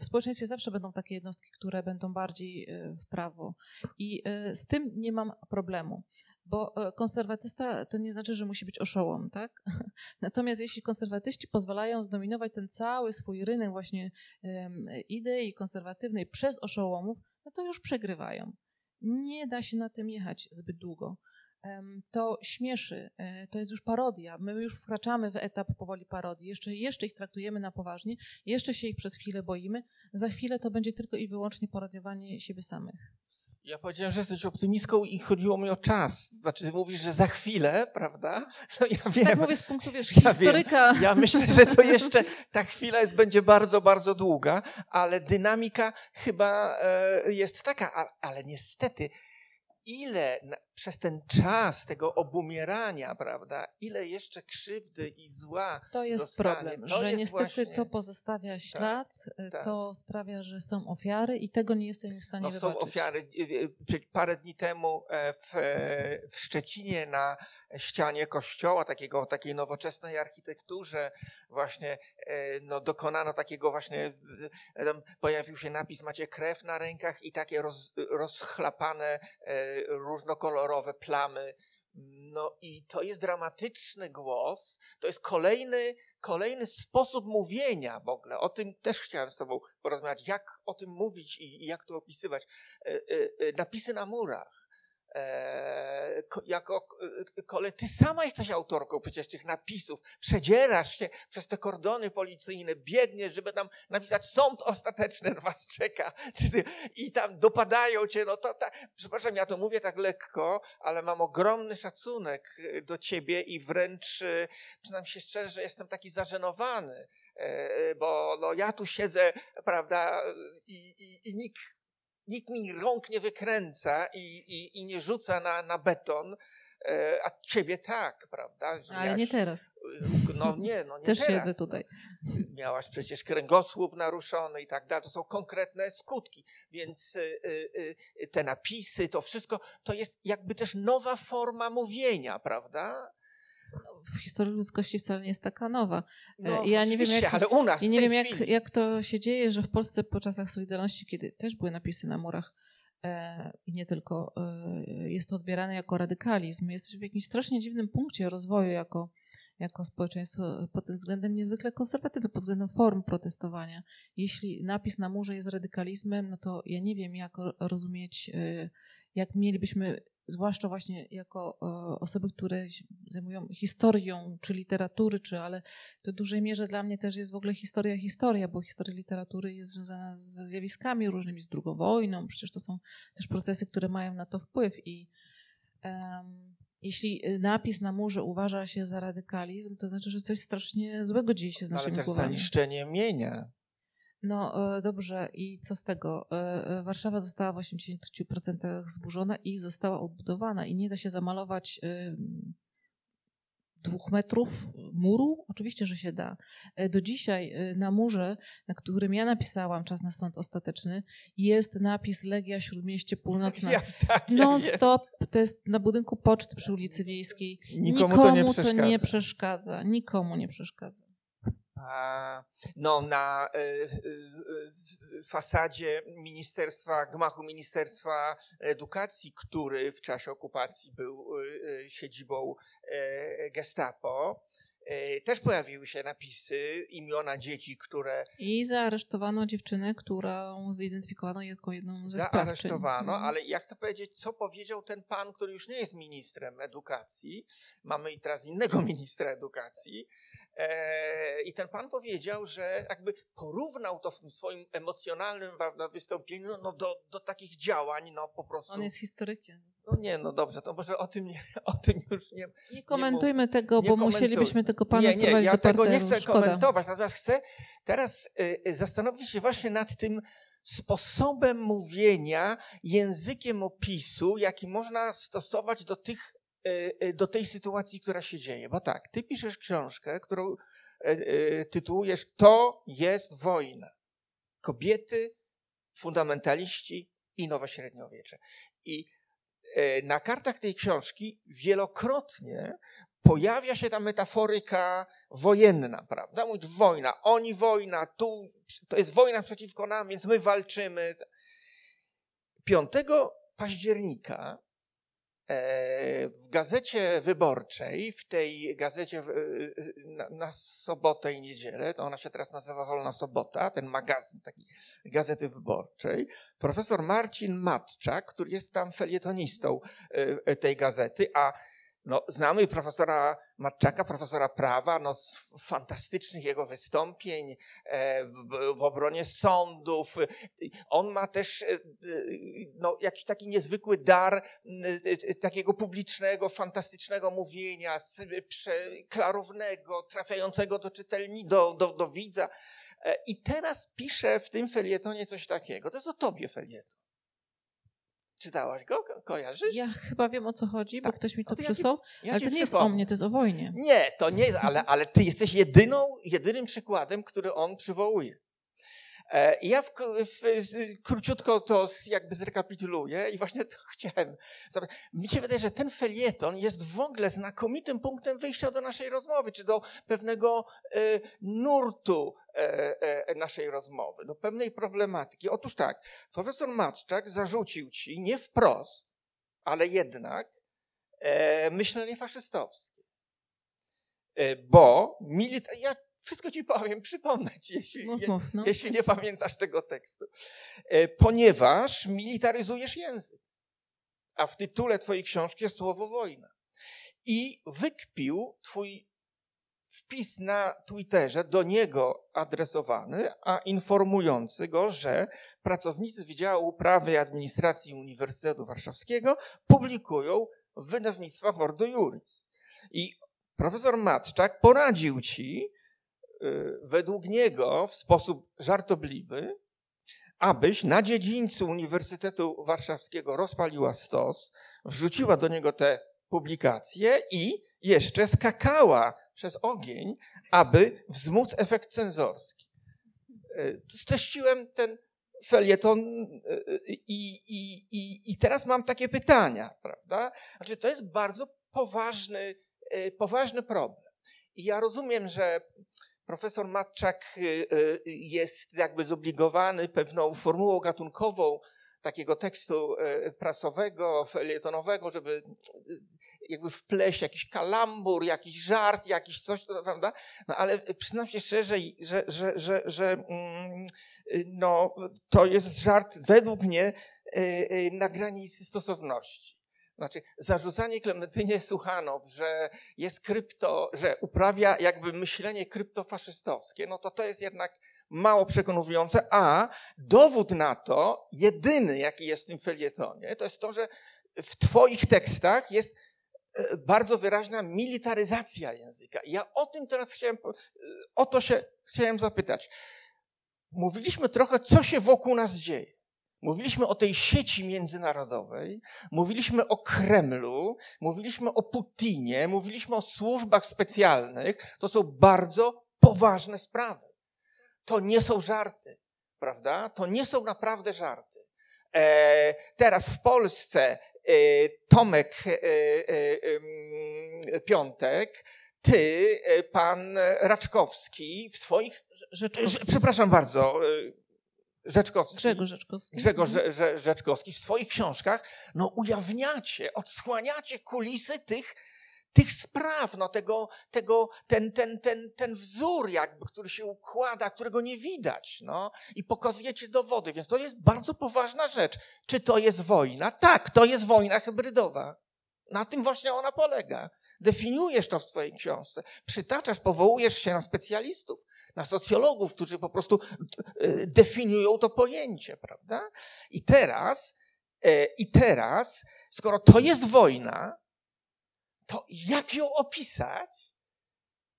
W społeczeństwie zawsze będą takie jednostki, które będą bardziej w prawo i z tym nie mam problemu, bo konserwatysta to nie znaczy, że musi być oszołom, tak? Natomiast jeśli konserwatyści pozwalają zdominować ten cały swój rynek właśnie idei konserwatywnej przez oszołomów, no to już przegrywają. Nie da się na tym jechać zbyt długo. To śmieszy, to jest już parodia. My już wkraczamy w etap powoli parodii, jeszcze, jeszcze ich traktujemy na poważnie, jeszcze się ich przez chwilę boimy. Za chwilę to będzie tylko i wyłącznie parodiowanie siebie samych. Ja powiedziałem, że jesteś optymistką i chodziło mi o czas. Znaczy ty mówisz, że za chwilę, prawda? No ja wiem. Tak mówię z punktu wiesz, ja historyka. Wiem. Ja myślę, że to jeszcze ta chwila jest, będzie bardzo, bardzo długa, ale dynamika chyba e, jest taka, a, ale niestety... Ile przez ten czas tego obumierania, prawda, ile jeszcze krzywdy i zła to jest zostanie. Problem, to że jest niestety właśnie... to pozostawia ślad, tak, tak. To sprawia, że są ofiary i tego nie jesteśmy w stanie no, wybaczyć. Są ofiary. Parę dni temu w, w Szczecinie na ścianie kościoła, takiego, takiej nowoczesnej architekturze właśnie no, dokonano takiego właśnie, tam pojawił się napis, macie krew na rękach i takie roz, rozchlapane różnokolorowe plamy. No i to jest dramatyczny głos, to jest kolejny, kolejny sposób mówienia w ogóle. O tym też chciałem z tobą porozmawiać, jak o tym mówić i jak to opisywać. Napisy na murach. E, ko, jako e, kole, ty sama jesteś autorką przecież tych napisów, przedzierasz się przez te kordony policyjne, biegniesz, żeby tam napisać sąd ostateczny was czeka i tam dopadają cię, no to, ta, przepraszam, ja to mówię tak lekko, ale mam ogromny szacunek do ciebie i wręcz, przyznam się szczerze, że jestem taki zażenowany bo no ja tu siedzę, prawda, i, i, i nikt, nikt mi rąk nie wykręca i, i, i nie rzuca na, na beton, a ciebie tak, prawda? Że ale miałaś, nie teraz. No nie, no nie Też teraz. Też siedzę tutaj. No, miałaś przecież kręgosłup naruszony i tak dalej. To są konkretne skutki. Więc y, y, te napisy, to wszystko, to jest jakby też nowa forma mówienia, prawda? W historii ludzkości wcale nie jest taka nowa. No, ja nie wiem, jak, ale u nas ja nie wiem jak, jak to się dzieje, że w Polsce po czasach Solidarności, kiedy też były napisy na murach e, i nie tylko, e, jest to odbierane jako radykalizm. Jesteśmy w jakimś strasznie dziwnym punkcie rozwoju jako, jako społeczeństwo, pod tym względem niezwykle konserwatywne, pod względem form protestowania. Jeśli napis na murze jest radykalizmem, no to ja nie wiem jak rozumieć, e, jak mielibyśmy... Zwłaszcza właśnie jako e, osoby, które się zajmują historią czy literatury, czy ale to w dużej mierze dla mnie też jest w ogóle historia historia, bo historia literatury jest związana ze zjawiskami różnymi, z drugą wojną. Przecież to są też procesy, które mają na to wpływ. I e, jeśli napis na murze uważa się za radykalizm, to znaczy, że coś strasznie złego dzieje się z naszymi głowami. Ale też zaniszczenie mienia. No dobrze, i co z tego? Warszawa została w osiemdziesięciu procentach zburzona i została odbudowana i nie da się zamalować dwóch metrów muru? Oczywiście, że się da. Do dzisiaj na murze, na którym ja napisałam Czas na sąd ostateczny, jest napis Legia Śródmieście Północne. Ja, tak, ja non stop, to jest na budynku poczty przy ulicy Wiejskiej. Nikomu, nikomu to, nie, to przeszkadza. nie przeszkadza. Nikomu nie przeszkadza. No, na y, y, y, fasadzie ministerstwa, gmachu Ministerstwa Edukacji, który w czasie okupacji był y, y, siedzibą y, Gestapo, y, też pojawiły się napisy, imiona dzieci, które... I zaaresztowano dziewczynę, którą zidentyfikowano jako jedną ze sprawczyń. Zaaresztowano, ale ja chcę powiedzieć, co powiedział ten pan, który już nie jest ministrem edukacji. Mamy i teraz innego ministra edukacji. I ten pan powiedział, że jakby porównał to w tym swoim emocjonalnym, prawda, wystąpieniu no, do, do takich działań, no po prostu. On jest historykiem. No nie, no dobrze, to może o tym, nie, o tym już nie... Nie komentujmy nie mów, tego, nie bo komentuj. Musielibyśmy tego pana nie, sprowadzić ja do parteru. Nie, ja tego nie chcę Szkoda. komentować, natomiast chcę teraz y, zastanowić się właśnie nad tym sposobem mówienia, językiem opisu, jaki można stosować do tych do tej sytuacji, która się dzieje. Bo tak, ty piszesz książkę, którą tytułujesz To jest wojna. Kobiety, fundamentaliści i nowe średniowiecze. I na kartach tej książki wielokrotnie pojawia się ta metaforyka wojenna, prawda? Mówisz wojna, oni wojna, tu to jest wojna przeciwko nam, więc my walczymy. piątego października w Gazecie Wyborczej, w tej gazecie na, na sobotę i niedzielę, to ona się teraz nazywa Wolna Sobota, ten magazyn taki Gazety Wyborczej, profesor Marcin Matczak, który jest tam felietonistą tej gazety, a no, znamy profesora Matczaka, profesora prawa, no, z fantastycznych jego wystąpień w, w obronie sądów. On ma też no, jakiś taki niezwykły dar takiego publicznego, fantastycznego mówienia, klarownego, trafiającego do czytelnika, do, do, do widza. I teraz pisze w tym felietonie coś takiego. To jest o tobie felieton. Czytałaś go? Ko- kojarzysz? Ja chyba wiem, o co chodzi, tak. Bo ktoś mi to przysłał, ja ja ale to nie jest o mnie, to jest o wojnie. Nie, to nie jest, ale, ale ty jesteś jedyną, jedynym przykładem, który on przywołuje. E, ja w, w, króciutko to jakby zrekapituluję i właśnie to chciałem. Mi się wydaje, że ten felieton jest w ogóle znakomitym punktem wyjścia do naszej rozmowy, czy do pewnego y, nurtu naszej rozmowy, do pewnej problematyki. Otóż tak, profesor Matczak zarzucił ci, nie wprost, ale jednak e, myślenie faszystowskie. E, bo milita- ja wszystko ci powiem, przypomnę ci, jeśli, mów, mów, no. jeśli nie pamiętasz tego tekstu. E, ponieważ militaryzujesz język, a w tytule twojej książki jest słowo wojna. I wykpił twój wpis na Twitterze do niego adresowany, a informujący go, że pracownicy Wydziału Prawa i Administracji Uniwersytetu Warszawskiego publikują w wydawnictwach Ordo Iuris. I profesor Matczak poradził ci według niego w sposób żartobliwy, abyś na dziedzińcu Uniwersytetu Warszawskiego rozpaliła stos, wrzuciła do niego te publikacje i jeszcze skakała przez ogień, aby wzmóc efekt cenzorski. Streściłem ten felieton i, i, i, i teraz mam takie pytania, prawda? Znaczy, to jest bardzo poważny, poważny problem. I ja rozumiem, że profesor Matczak jest jakby zobligowany pewną formułą gatunkową takiego tekstu prasowego, felietonowego, żeby jakby wpleść jakiś kalambur, jakiś żart, jakiś coś, prawda? No ale przyznam się szczerze, że, że, że, że no, to jest żart według mnie na granicy stosowności. Znaczy, zarzucanie Klementynie Suchanow, że jest krypto, że uprawia jakby myślenie kryptofaszystowskie, no to to jest jednak mało przekonujące, a dowód na to, jedyny jaki jest w tym felietonie, to jest to, że w twoich tekstach jest bardzo wyraźna militaryzacja języka. Ja o tym teraz chciałem, o to się chciałem zapytać. Mówiliśmy trochę, co się wokół nas dzieje. Mówiliśmy o tej sieci międzynarodowej, mówiliśmy o Kremlu, mówiliśmy o Putinie, mówiliśmy o służbach specjalnych. To są bardzo poważne sprawy. To nie są żarty, prawda? To nie są naprawdę żarty. E, teraz w Polsce e, Tomek e, e, Piątek, ty, e, pan Raczkowski w swoich... Rzeczkowski. Przepraszam bardzo... Rzeczkowski, Grzegorz Rzeczkowski. Grzegorz Rze- Rzeczkowski w swoich książkach no, ujawniacie, odsłaniacie kulisy tych, tych spraw, no, tego, tego, ten, ten, ten, ten wzór, jakby, który się układa, którego nie widać, no, i pokazujecie dowody, więc to jest bardzo poważna rzecz. Czy to jest wojna? Tak, to jest wojna hybrydowa. Na tym właśnie ona polega. Definiujesz to w swojej książce, przytaczasz, powołujesz się na specjalistów, na socjologów, którzy po prostu definiują to pojęcie, prawda? I teraz, i teraz, skoro to jest wojna, to jak ją opisać,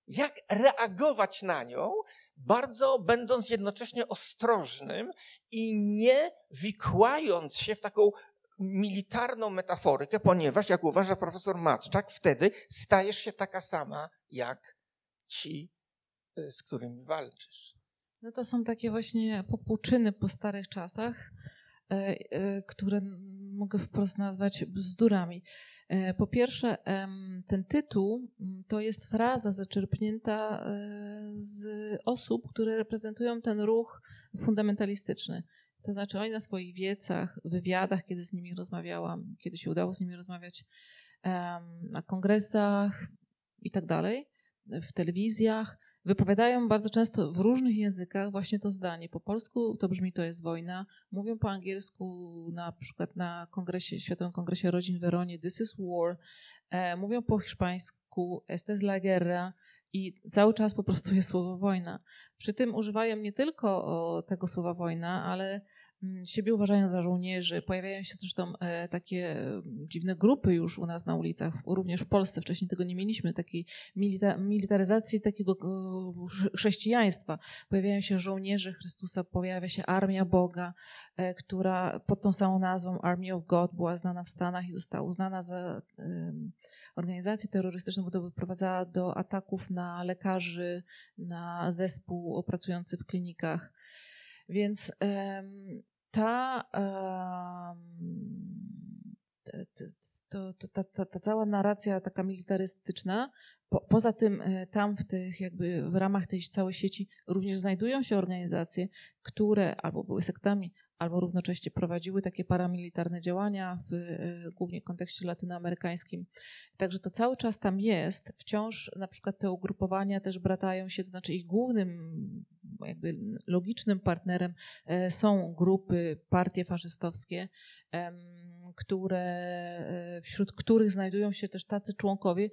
jak reagować na nią, bardzo będąc jednocześnie ostrożnym i nie wikłając się w taką militarną metaforykę, ponieważ, jak uważa profesor Matczak, wtedy stajesz się taka sama jak ci, z którymi walczysz. No to są takie właśnie popłuczyny po starych czasach, które mogę wprost nazwać bzdurami. Po pierwsze, ten tytuł to jest fraza zaczerpnięta z osób, które reprezentują ten ruch fundamentalistyczny. To znaczy oni na swoich wiecach, wywiadach, kiedy z nimi rozmawiałam, kiedy się udało z nimi rozmawiać, na kongresach i tak dalej, w telewizjach, wypowiadają bardzo często w różnych językach właśnie to zdanie. Po polsku to brzmi, to jest wojna. Mówią po angielsku, na przykład na kongresie, Światowym Kongresie Rodzin w Weronie, this is war. Mówią po hiszpańsku, esta es la guerra. I cały czas po prostu jest słowo wojna. Przy tym używają nie tylko tego słowa wojna, ale siebie uważają za żołnierzy. Pojawiają się zresztą takie dziwne grupy już u nas na ulicach, również w Polsce. Wcześniej tego nie mieliśmy, takiej milita- militaryzacji takiego chrześcijaństwa. Pojawiają się żołnierze Chrystusa, pojawia się Armia Boga, która pod tą samą nazwą Army of God była znana w Stanach i została uznana za organizację terrorystyczną, bo to wyprowadzała do ataków na lekarzy, na zespół pracujący w klinikach. Więc ta, to, to, ta, ta, ta cała narracja taka militarystyczna, po, poza tym tam w tych jakby w ramach tej całej sieci również znajdują się organizacje, które albo były sektami, albo równocześnie prowadziły takie paramilitarne działania w głównie w kontekście latynoamerykańskim. Także to cały czas tam jest. Wciąż na przykład te ugrupowania też bratają się, to znaczy ich głównym jakby logicznym partnerem są grupy, partie faszystowskie, które, wśród których znajdują się też tacy członkowie,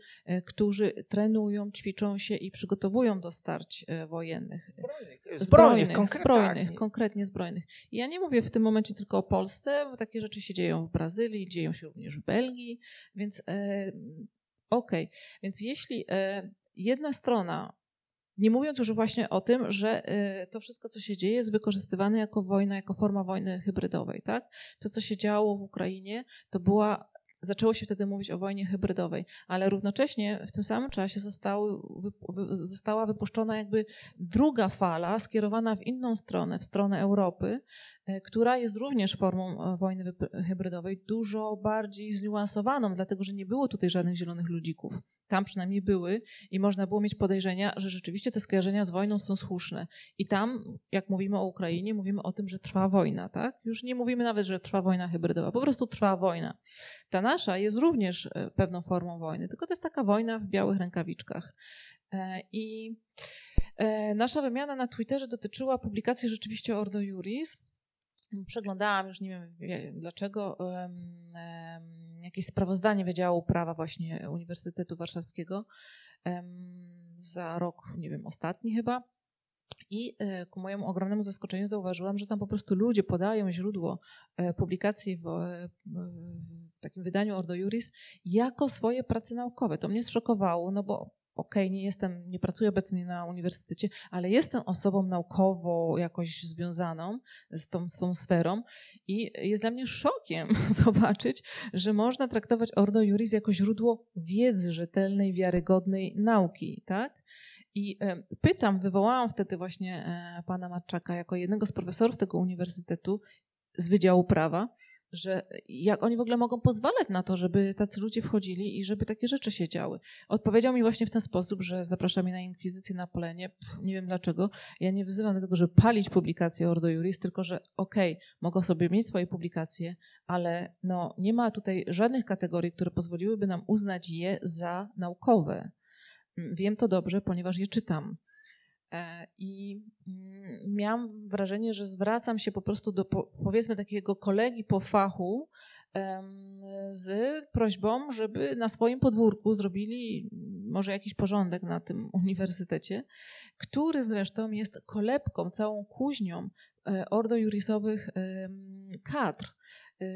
którzy trenują, ćwiczą się i przygotowują do starć wojennych. Zbrojnych, zbrojnych, konkretnie. zbrojnych konkretnie zbrojnych. I ja nie mówię w tym momencie tylko o Polsce, bo takie rzeczy się dzieją w Brazylii, dzieją się również w Belgii, więc okej. Okay. Więc jeśli jedna strona Nie mówiąc już właśnie o tym, że to wszystko, co się dzieje, jest wykorzystywane jako wojna, jako forma wojny hybrydowej, tak? To, co się działo w Ukrainie, to była, zaczęło się wtedy mówić o wojnie hybrydowej, ale równocześnie w tym samym czasie zostały, została wypuszczona jakby druga fala skierowana w inną stronę, w stronę Europy, która jest również formą wojny hybrydowej, dużo bardziej zniuansowaną, dlatego że nie było tutaj żadnych zielonych ludzików. Tam przynajmniej były i można było mieć podejrzenia, że rzeczywiście te skojarzenia z wojną są słuszne. I tam, jak mówimy o Ukrainie, mówimy o tym, że trwa wojna, tak? Już nie mówimy nawet, że trwa wojna hybrydowa, po prostu trwa wojna. Ta nasza jest również pewną formą wojny, tylko to jest taka wojna w białych rękawiczkach. I nasza wymiana na Twitterze dotyczyła publikacji rzeczywiście Ordo Iuris. Przeglądałam, już nie wiem dlaczego, jakieś sprawozdanie Wydziału Prawa właśnie Uniwersytetu Warszawskiego za rok, nie wiem, ostatni chyba. I ku mojemu ogromnemu zaskoczeniu zauważyłam, że tam po prostu ludzie podają źródło publikacji w, w takim wydaniu Ordo Iuris jako swoje prace naukowe. To mnie zszokowało, no bo okej, okay, nie jestem, nie pracuję obecnie na uniwersytecie, ale jestem osobą naukowo jakoś związaną z tą, z tą sferą i jest dla mnie szokiem zobaczyć, że można traktować Ordo Iuris jako źródło wiedzy rzetelnej, wiarygodnej nauki, tak? I pytam, wywołałam wtedy właśnie pana Matczaka jako jednego z profesorów tego uniwersytetu z Wydziału Prawa, że jak oni w ogóle mogą pozwalać na to, żeby tacy ludzie wchodzili i żeby takie rzeczy się działy. Odpowiedział mi właśnie w ten sposób, że zaprasza mnie na inkwizycję, na palenie. Pff, nie wiem dlaczego. Ja nie wzywam do tego, żeby palić publikacje Ordo Iuris, tylko że okej, okay, mogą sobie mieć swoje publikacje, ale no, nie ma tutaj żadnych kategorii, które pozwoliłyby nam uznać je za naukowe. Wiem to dobrze, ponieważ je czytam. I miałam wrażenie, że zwracam się po prostu do, powiedzmy, takiego kolegi po fachu z prośbą, żeby na swoim podwórku zrobili może jakiś porządek na tym uniwersytecie, który zresztą jest kolebką, całą kuźnią Ordo Iurisowych kadr.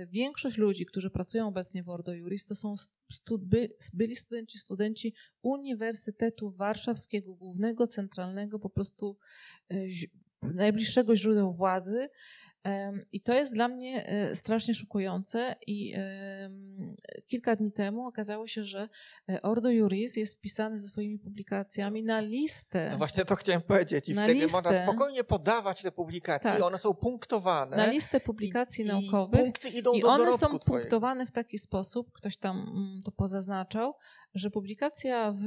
Większość ludzi, którzy pracują obecnie w Ordo Iuris, to są stud- by, byli studenci, studenci Uniwersytetu Warszawskiego, głównego, centralnego, po prostu zi- najbliższego źródeł władzy. I to jest dla mnie strasznie szokujące i kilka dni temu okazało się, że Ordo Iuris jest wpisany ze swoimi publikacjami na listę. No właśnie to chciałem powiedzieć i na wtedy listę. Można spokojnie podawać te publikacje, tak. One są punktowane. Na listę publikacji i, naukowych i, punkty idą i do one są twojego. Punktowane w taki sposób, ktoś tam to pozaznaczał, że publikacja w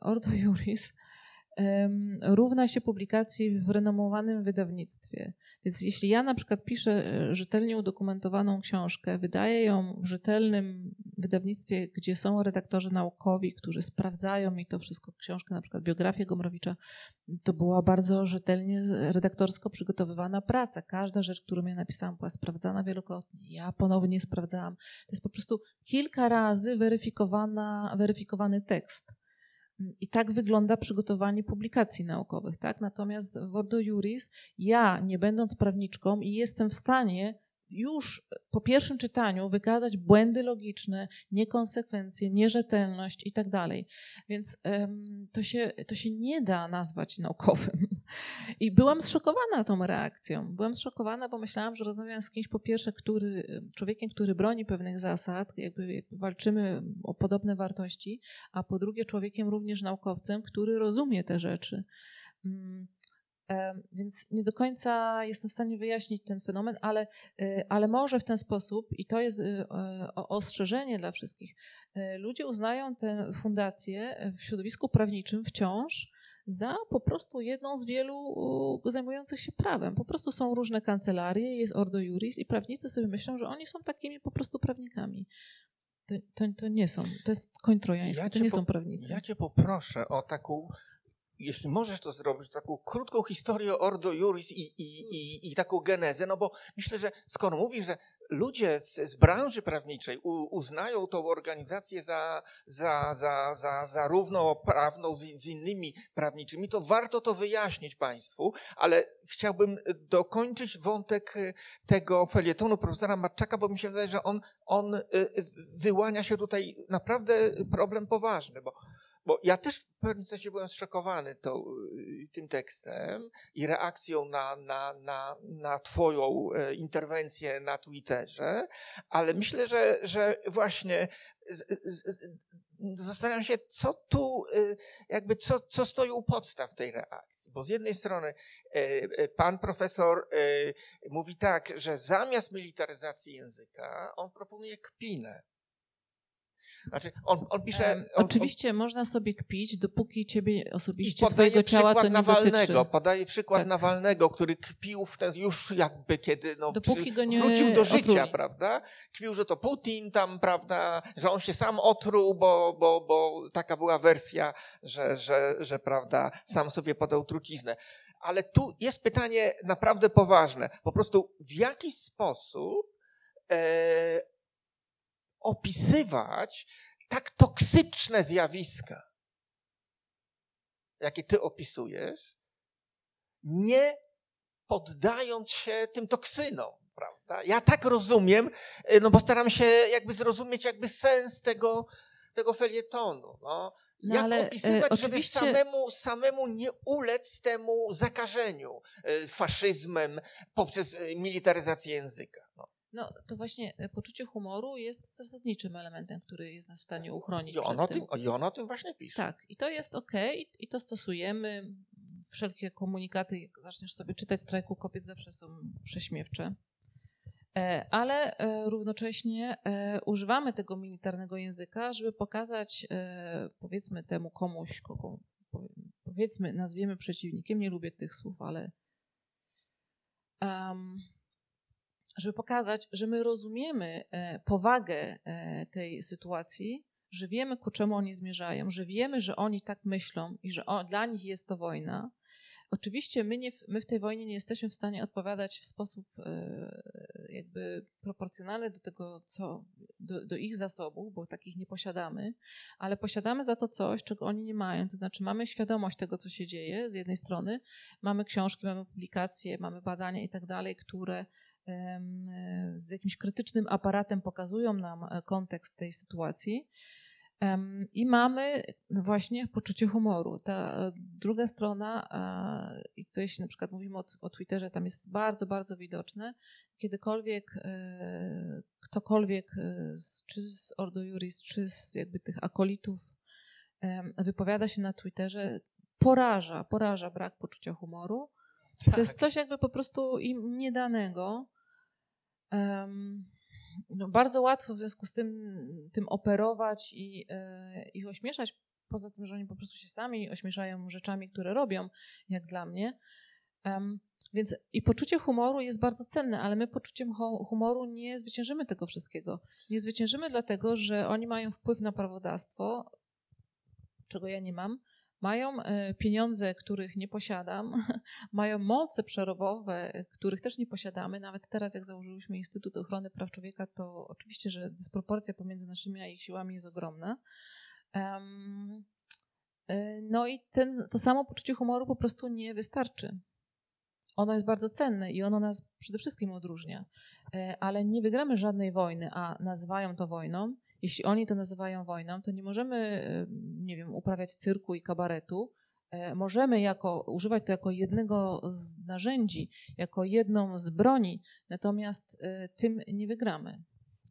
Ordo Iuris równa się publikacji w renomowanym wydawnictwie. Więc jeśli ja na przykład piszę rzetelnie udokumentowaną książkę, wydaję ją w rzetelnym wydawnictwie, gdzie są redaktorzy naukowi, którzy sprawdzają mi to wszystko, książkę, na przykład biografię Gombrowicza, to była bardzo rzetelnie redaktorsko przygotowywana praca. Każda rzecz, którą ja napisałam, była sprawdzana wielokrotnie. Ja ponownie sprawdzałam. To jest po prostu kilka razy weryfikowana, weryfikowany tekst. I tak wygląda przygotowanie publikacji naukowych, tak? Natomiast w Ordo Iuris ja, nie będąc prawniczką, i jestem w stanie już po pierwszym czytaniu wykazać błędy logiczne, niekonsekwencje, nierzetelność i tak dalej. Więc ym, to się, to się nie da nazwać naukowym. I byłam zszokowana tą reakcją. Byłam zszokowana, bo myślałam, że rozmawiam z kimś po pierwsze, który, człowiekiem, który broni pewnych zasad, jakby, jakby walczymy o podobne wartości, a po drugie człowiekiem również naukowcem, który rozumie te rzeczy. Mm. Więc nie do końca jestem w stanie wyjaśnić ten fenomen, ale, ale może w ten sposób, i to jest ostrzeżenie dla wszystkich, ludzie uznają tę fundację w środowisku prawniczym wciąż za po prostu jedną z wielu zajmujących się prawem. Po prostu są różne kancelarie, jest Ordo Iuris i prawnicy sobie myślą, że oni są takimi po prostu prawnikami. To, to, to nie są, to jest koń trojański, ja to nie po, są prawnicy. Ja cię poproszę o taką... Jeśli możesz to zrobić, taką krótką historię Ordo Iuris i, i, i, i taką genezę, no bo myślę, że skoro mówisz, że ludzie z, z branży prawniczej u, uznają tą organizację za, za, za, za, za równoprawną z, z innymi prawniczymi, to warto to wyjaśnić państwu, ale chciałbym dokończyć wątek tego felietonu profesora Matczaka, bo mi się wydaje, że on, on wyłania się tutaj naprawdę problem poważny, bo Bo ja też w pewnym sensie byłem zszokowany tą, tym tekstem i reakcją na, na, na, na twoją interwencję na Twitterze, ale myślę, że, że właśnie z, z, z, zastanawiam się, co tu, jakby co, co stoi u podstaw tej reakcji. Bo z jednej strony pan profesor mówi tak, że zamiast militaryzacji języka on proponuje kpinę. Znaczy, on, on pisze, on, Oczywiście on, można sobie kpić, dopóki ciebie osobiście, twojego ciała to nie Nawalnego, dotyczy. Podaje przykład tak. Nawalnego, który kpił w ten już jakby kiedy no, przy, go nie wrócił do życia, otruli. Prawda? Kpił, że to Putin tam, prawda, że on się sam otruł, bo, bo, bo taka była wersja, że, że, że prawda, sam sobie podał truciznę. Ale tu jest pytanie naprawdę poważne. Po prostu w jaki sposób e, opisywać tak toksyczne zjawiska, jakie ty opisujesz, nie poddając się tym toksynom, prawda? Ja tak rozumiem, no bo staram się jakby zrozumieć jakby sens tego, tego felietonu, no. No, jak ale, opisywać, e, żeby samemu, samemu nie ulec temu zakażeniu e, faszyzmem poprzez militaryzację języka, no. No to właśnie poczucie humoru jest zasadniczym elementem, który jest nas w stanie uchronić. I on, o tym, tym. I on o tym właśnie pisze. Tak, i to jest okej, okay, i to stosujemy. Wszelkie komunikaty, jak zaczniesz sobie czytać Strajku Kobiet, zawsze są prześmiewcze. Ale równocześnie używamy tego militarnego języka, żeby pokazać, powiedzmy temu komuś, kogo powiedzmy nazwiemy przeciwnikiem, nie lubię tych słów, ale... Um, żeby pokazać, że my rozumiemy powagę tej sytuacji, że wiemy, ku czemu oni zmierzają, że wiemy, że oni tak myślą i że on, dla nich jest to wojna. Oczywiście my, nie, my w tej wojnie nie jesteśmy w stanie odpowiadać w sposób jakby proporcjonalny do tego, co, do, do ich zasobów, bo takich nie posiadamy, ale posiadamy za to coś, czego oni nie mają. To znaczy mamy świadomość tego, co się dzieje z jednej strony, mamy książki, mamy publikacje, mamy badania i tak dalej, które z jakimś krytycznym aparatem pokazują nam kontekst tej sytuacji i mamy właśnie poczucie humoru. Ta druga strona, i to jeśli na przykład mówimy o, o Twitterze, tam jest bardzo, bardzo widoczne, kiedykolwiek ktokolwiek z, czy z Ordo Iuris, czy z jakby tych akolitów wypowiada się na Twitterze, poraża, poraża brak poczucia humoru. Tak. To jest coś jakby po prostu im niedanego. Um, no bardzo łatwo w związku z tym, tym operować i e, ich ośmieszać. Poza tym, że oni po prostu się sami ośmieszają rzeczami, które robią, jak dla mnie. Um, więc i poczucie humoru jest bardzo cenne, ale my poczuciem humoru nie zwyciężymy tego wszystkiego. Nie zwyciężymy dlatego, że oni mają wpływ na prawodawstwo, czego ja nie mam. Mają pieniądze, których nie posiadam, mają moce przerobowe, których też nie posiadamy. Nawet teraz, jak założyliśmy Instytut Ochrony Praw Człowieka, to oczywiście, że dysproporcja pomiędzy naszymi a ich siłami jest ogromna. No i ten, to samo poczucie humoru po prostu nie wystarczy. Ono jest bardzo cenne i ono nas przede wszystkim odróżnia. Ale nie wygramy żadnej wojny, a nazywają to wojną. Jeśli oni to nazywają wojną, to nie możemy, nie wiem, uprawiać cyrku i kabaretu. Możemy jako, używać to jako jednego z narzędzi, jako jedną z broni, natomiast tym nie wygramy.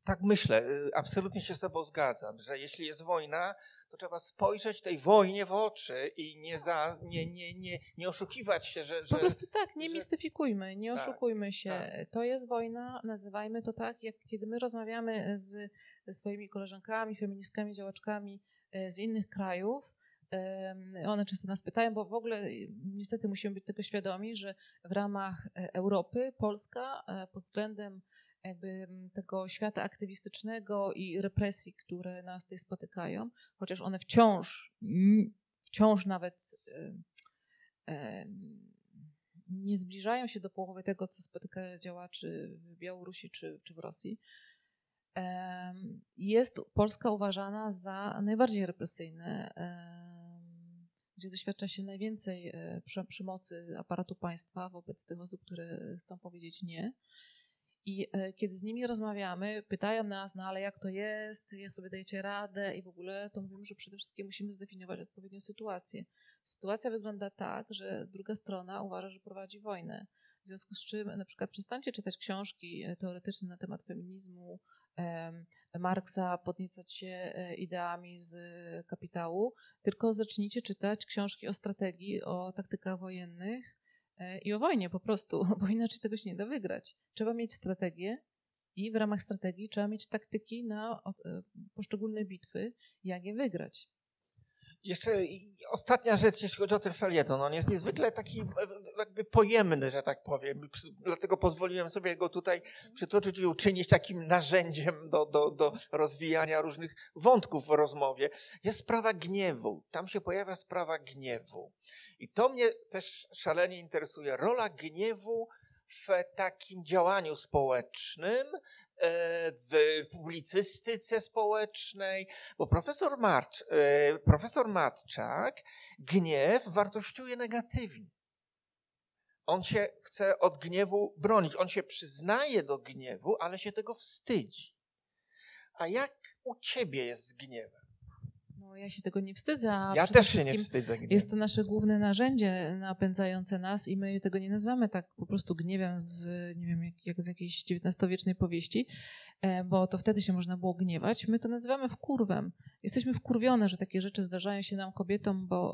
Tak myślę, absolutnie się z tobą zgadzam, że jeśli jest wojna, to trzeba spojrzeć tej wojnie w oczy i nie, za, nie, nie, nie, nie oszukiwać się, że... że po prostu tak, nie że... mistyfikujmy, nie oszukujmy tak, się. Tak. To jest wojna, nazywajmy to tak, jak kiedy my rozmawiamy z, ze swoimi koleżankami, feministkami, działaczkami z innych krajów, one często nas pytają, bo w ogóle niestety musimy być tego świadomi, że w ramach Europy Polska pod względem jakby tego świata aktywistycznego i represji, które nas tutaj spotykają, chociaż one wciąż, wciąż nawet nie zbliżają się do połowy tego, co spotyka działaczy w Białorusi czy, czy w Rosji, jest Polska uważana za najbardziej represyjne, gdzie doświadcza się najwięcej przemocy aparatu państwa wobec tych osób, które chcą powiedzieć nie. I kiedy z nimi rozmawiamy, pytają nas, no ale jak to jest, jak sobie dajecie radę i w ogóle, to mówimy, że przede wszystkim musimy zdefiniować odpowiednią sytuację. Sytuacja wygląda tak, że druga strona uważa, że prowadzi wojnę. W związku z czym na przykład przestańcie czytać książki teoretyczne na temat feminizmu, Marksa, podniecać się ideami z kapitału, tylko zacznijcie czytać książki o strategii, o taktykach wojennych, i o wojnie po prostu, bo inaczej tego się nie da wygrać. Trzeba mieć strategię i w ramach strategii trzeba mieć taktyki na poszczególne bitwy, jak je wygrać. Jeszcze ostatnia rzecz, jeśli chodzi o ten felieton. On jest niezwykle taki jakby pojemny, że tak powiem. Dlatego pozwoliłem sobie go tutaj przytoczyć i uczynić takim narzędziem do, do, do rozwijania różnych wątków w rozmowie. Jest sprawa gniewu. Tam się pojawia sprawa gniewu. I to mnie też szalenie interesuje. Rola gniewu w takim działaniu społecznym, w publicystyce społecznej, bo profesor, Marcz, profesor Matczak gniew wartościuje negatywnie. On się chce od gniewu bronić, on się przyznaje do gniewu, ale się tego wstydzi. A jak u ciebie jest z gniewem? No, ja się tego nie wstydzę. A ja też się nie wstydzę. Gniew. Jest to nasze główne narzędzie napędzające nas i my tego nie nazywamy tak po prostu gniewem z, nie wiem, jak, jak z jakiejś dziewiętnastowiecznej powieści, bo to wtedy się można było gniewać. My to nazywamy wkurwem. Jesteśmy wkurwione, że takie rzeczy zdarzają się nam kobietom, bo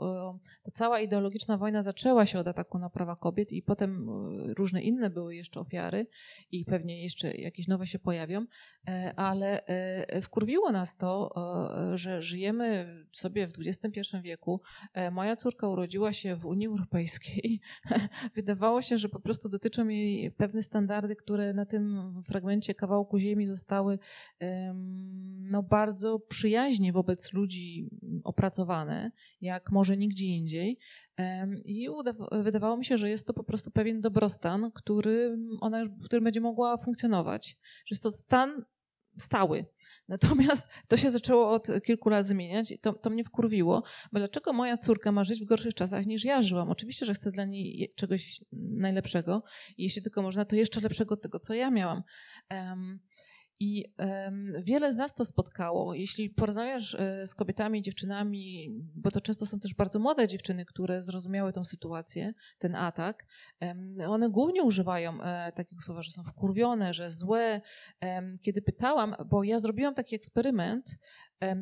ta cała ideologiczna wojna zaczęła się od ataku na prawa kobiet i potem różne inne były jeszcze ofiary i pewnie jeszcze jakieś nowe się pojawią, ale wkurwiło nas to, że żyjemy sobie w dwudziestym pierwszym wieku. Moja córka urodziła się w Unii Europejskiej. Wydawało się, że po prostu dotyczą jej pewne standardy, które na tym fragmencie kawałku ziemi zostały no, bardzo przyjaźnie wobec ludzi opracowane, jak może nigdzie indziej. I uda- wydawało mi się, że jest to po prostu pewien dobrostan, który ona, w którym będzie mogła funkcjonować. Że jest to stan stały. Natomiast to się zaczęło od kilku lat zmieniać i to, to mnie wkurwiło, bo dlaczego moja córka ma żyć w gorszych czasach niż ja żyłam? Oczywiście, że chcę dla niej czegoś najlepszego i jeśli tylko można, to jeszcze lepszego od tego, co ja miałam. Um, I um, wiele z nas to spotkało. Jeśli porozmawiasz z kobietami, dziewczynami, bo to często są też bardzo młode dziewczyny, które zrozumiały tą sytuację, ten atak, um, one głównie używają e, takich słów, że są wkurwione, że złe. Um, kiedy pytałam, bo ja zrobiłam taki eksperyment,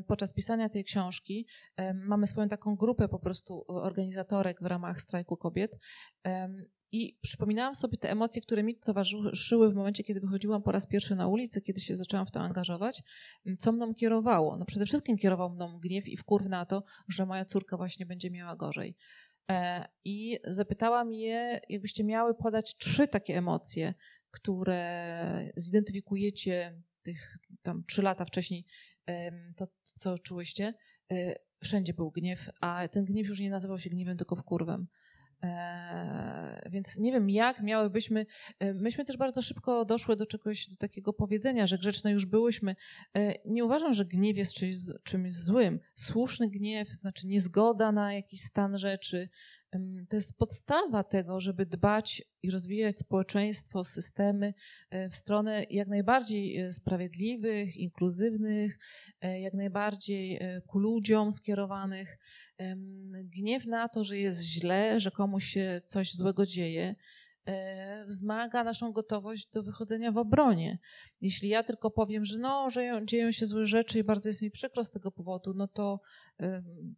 podczas pisania tej książki mamy swoją taką grupę po prostu organizatorek w ramach strajku kobiet i przypominałam sobie te emocje, które mi towarzyszyły w momencie, kiedy wychodziłam po raz pierwszy na ulicę, kiedy się zaczęłam w to angażować, co mną kierowało. No przede wszystkim kierował mną gniew i wkurw na to, że moja córka właśnie będzie miała gorzej. I zapytałam je, jakbyście miały podać trzy takie emocje, które zidentyfikujecie tych tam trzy lata wcześniej, to co czułyście, wszędzie był gniew, a ten gniew już nie nazywał się gniewem, tylko wkurwem. Eee, więc nie wiem, jak miałybyśmy, e, myśmy też bardzo szybko doszły do czegoś, do takiego powiedzenia, że grzeczne już byłyśmy. E, nie uważam, że gniew jest czymś, czymś złym. Słuszny gniew, znaczy niezgoda na jakiś stan rzeczy. E, to jest podstawa tego, żeby dbać i rozwijać społeczeństwo, systemy e, w stronę jak najbardziej sprawiedliwych, inkluzywnych, e, jak najbardziej e, ku ludziom skierowanych. Gniew na to, że jest źle, że komuś się coś złego dzieje, wzmaga naszą gotowość do wychodzenia w obronie. Jeśli ja tylko powiem, że no, że dzieją się złe rzeczy i bardzo jest mi przykro z tego powodu, no to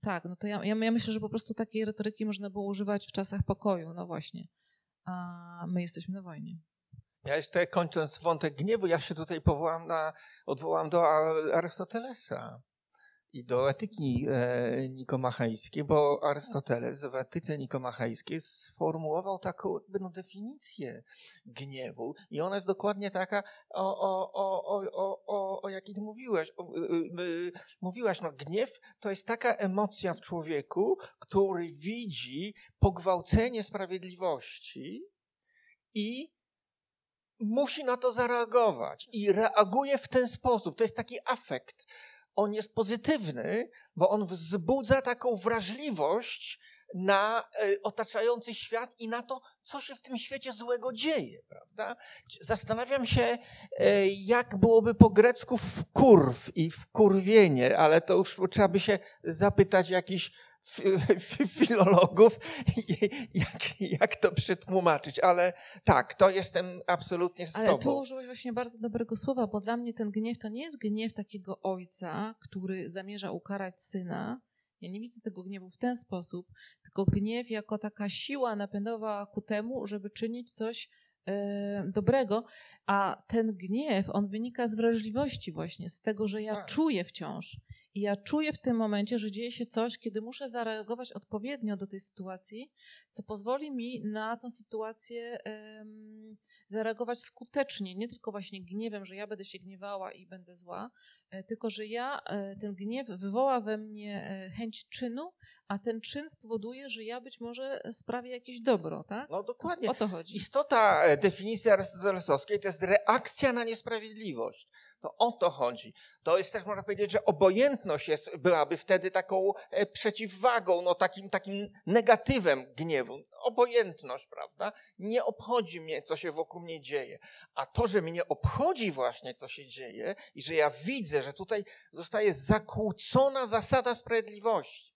tak, no to ja, ja myślę, że po prostu takiej retoryki można było używać w czasach pokoju, no właśnie, a my jesteśmy na wojnie. Ja jeszcze kończąc wątek gniewu, ja się tutaj powołam na, odwołam do Arystotelesa. I do etyki e, nikomacheńskiej, bo Arystoteles w etyce nikomacheńskiej sformułował taką jakby, no, definicję gniewu i ona jest dokładnie taka, o, o, o, o, o, o jakiej mówiłeś. O, y, y, mówiłaś, no gniew to jest taka emocja w człowieku, który widzi pogwałcenie sprawiedliwości i musi na to zareagować i reaguje w ten sposób. To jest taki afekt. On jest pozytywny, bo on wzbudza taką wrażliwość na otaczający świat i na to, co się w tym świecie złego dzieje, prawda? Zastanawiam się, jak byłoby po grecku wkurw i wkurwienie, ale to już trzeba by się zapytać jakiś filologów, jak, jak to przetłumaczyć, ale tak, to jestem absolutnie z tobą. Ale tu użyłeś właśnie bardzo dobrego słowa, bo dla mnie ten gniew to nie jest gniew takiego ojca, który zamierza ukarać syna. Ja nie widzę tego gniewu w ten sposób, tylko gniew jako taka siła napędowa ku temu, żeby czynić coś yy, dobrego, a ten gniew, on wynika z wrażliwości właśnie, z tego, że ja tak. czuję wciąż. I ja czuję w tym momencie, że dzieje się coś, kiedy muszę zareagować odpowiednio do tej sytuacji, co pozwoli mi na tą sytuację ym, zareagować skutecznie, nie tylko właśnie gniewem, że ja będę się gniewała i będę zła, y, tylko że ja y, ten gniew wywoła we mnie y, chęć czynu, a ten czyn spowoduje, że ja być może sprawię jakieś dobro, tak? No dokładnie. To, o to chodzi. Istota definicji arystotelesowskiej to jest reakcja na niesprawiedliwość. To o to chodzi. To jest też, można powiedzieć, że obojętność jest, byłaby wtedy taką przeciwwagą, no takim, takim negatywem gniewu. Obojętność, prawda? Nie obchodzi mnie, co się wokół mnie dzieje. A to, że mnie obchodzi właśnie, co się dzieje i że ja widzę, że tutaj zostaje zakłócona zasada sprawiedliwości.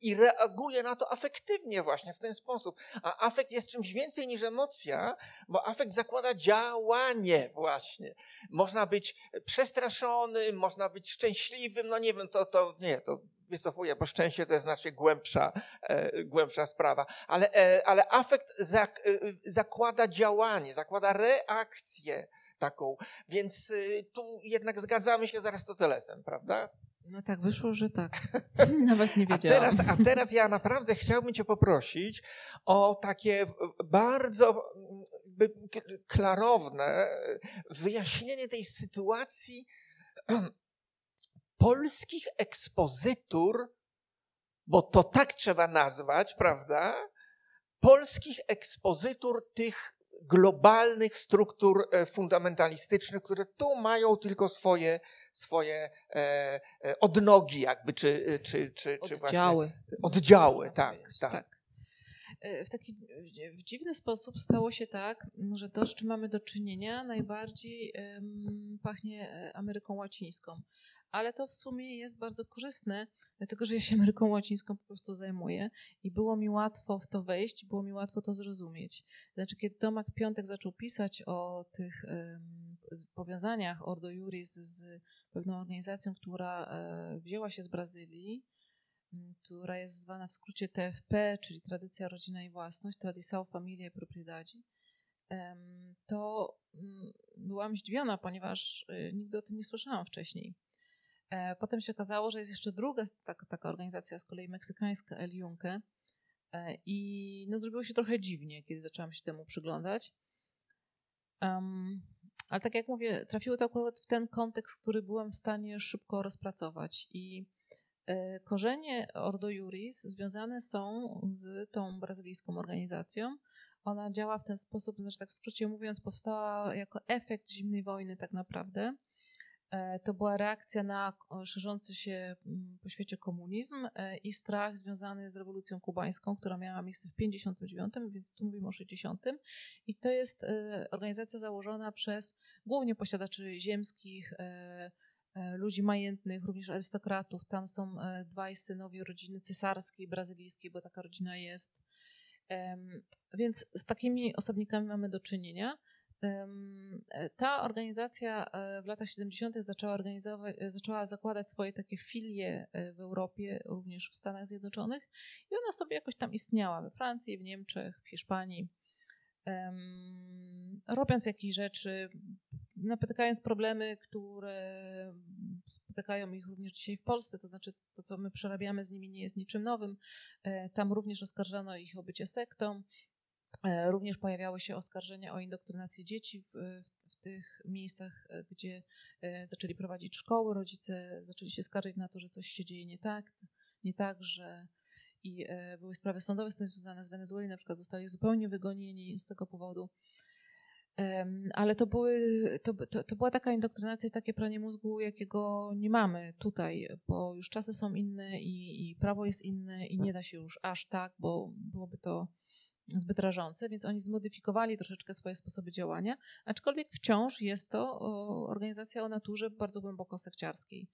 I reaguje na to afektywnie właśnie w ten sposób. A afekt jest czymś więcej niż emocja, bo afekt zakłada działanie właśnie. Można być przestraszonym, można być szczęśliwym, no nie wiem, to, to nie, to wycofuję, bo szczęście to jest znacznie głębsza, e, głębsza sprawa. Ale, e, ale afekt zak, e, zakłada działanie, zakłada reakcję taką. Więc e, tu jednak zgadzamy się z Arystotelesem, prawda? No tak, wyszło, że tak. Nawet nie wiedziałam. A teraz, a teraz ja naprawdę chciałbym cię poprosić o takie bardzo klarowne wyjaśnienie tej sytuacji polskich ekspozytur, bo to tak trzeba nazwać, prawda? Polskich ekspozytur tych globalnych struktur fundamentalistycznych, które tu mają tylko swoje, swoje e, e, odnogi jakby, czy, czy, czy, czy oddziały. Właśnie oddziały, tak, tak. tak. W taki w dziwny sposób stało się tak, że to, z czym mamy do czynienia, najbardziej um, pachnie Ameryką Łacińską. Ale to w sumie jest bardzo korzystne, dlatego że ja się Ameryką Łacińską po prostu zajmuję i było mi łatwo w to wejść, było mi łatwo to zrozumieć. Znaczy, kiedy Tomek Piątek zaczął pisać o tych um, powiązaniach Ordo Iuris z pewną organizacją, która um, wzięła się z Brazylii, um, która jest zwana w skrócie T F P, czyli Tradycja, Rodzina i Własność, Tradição, Família e Propriedade, um, to um, byłam zdziwiona, ponieważ um, nigdy o tym nie słyszałam wcześniej. Potem się okazało, że jest jeszcze druga taka, taka organizacja, z kolei meksykańska, El Yunque, i no, zrobiło się trochę dziwnie, kiedy zaczęłam się temu przyglądać. Um, ale tak jak mówię, trafiło to akurat w ten kontekst, który byłem w stanie szybko rozpracować. I y, korzenie Ordo Iuris związane są z tą brazylijską organizacją. Ona działa w ten sposób, znaczy tak w skrócie mówiąc, powstała jako efekt zimnej wojny tak naprawdę. To była reakcja na szerzący się po świecie komunizm i strach związany z rewolucją kubańską, która miała miejsce w pięćdziesiątym dziewiątym, więc tu mówimy o sześćdziesiątym. I to jest organizacja założona przez głównie posiadaczy ziemskich, ludzi majętnych, również arystokratów. Tam są dwaj synowie rodziny cesarskiej, brazylijskiej, bo taka rodzina jest. Więc z takimi osobnikami mamy do czynienia. Ta organizacja w latach siedemdziesiątych zaczęła, organizować, zaczęła zakładać swoje takie filie w Europie, również w Stanach Zjednoczonych, i ona sobie jakoś tam istniała we Francji, w Niemczech, w Hiszpanii, um, robiąc jakieś rzeczy, napotykając problemy, które spotykają ich również dzisiaj w Polsce, to znaczy to, co my przerabiamy z nimi, nie jest niczym nowym. Tam również oskarżano ich o bycie sektą. Również pojawiały się oskarżenia o indoktrynację dzieci w, w, w tych miejscach, gdzie zaczęli prowadzić szkoły. Rodzice zaczęli się skarżyć na to, że coś się dzieje nie tak, nie tak, że i były sprawy sądowe z tym związane. Z Wenezueli na przykład zostali zupełnie wygonieni z tego powodu. Ale to, były, to, to, to była taka indoktrynacja i takie pranie mózgu, jakiego nie mamy tutaj, bo już czasy są inne i, i prawo jest inne i nie da się już aż tak, bo byłoby to zbyt rażące, więc oni zmodyfikowali troszeczkę swoje sposoby działania, aczkolwiek wciąż jest to organizacja o naturze bardzo głęboko sekciarskiej.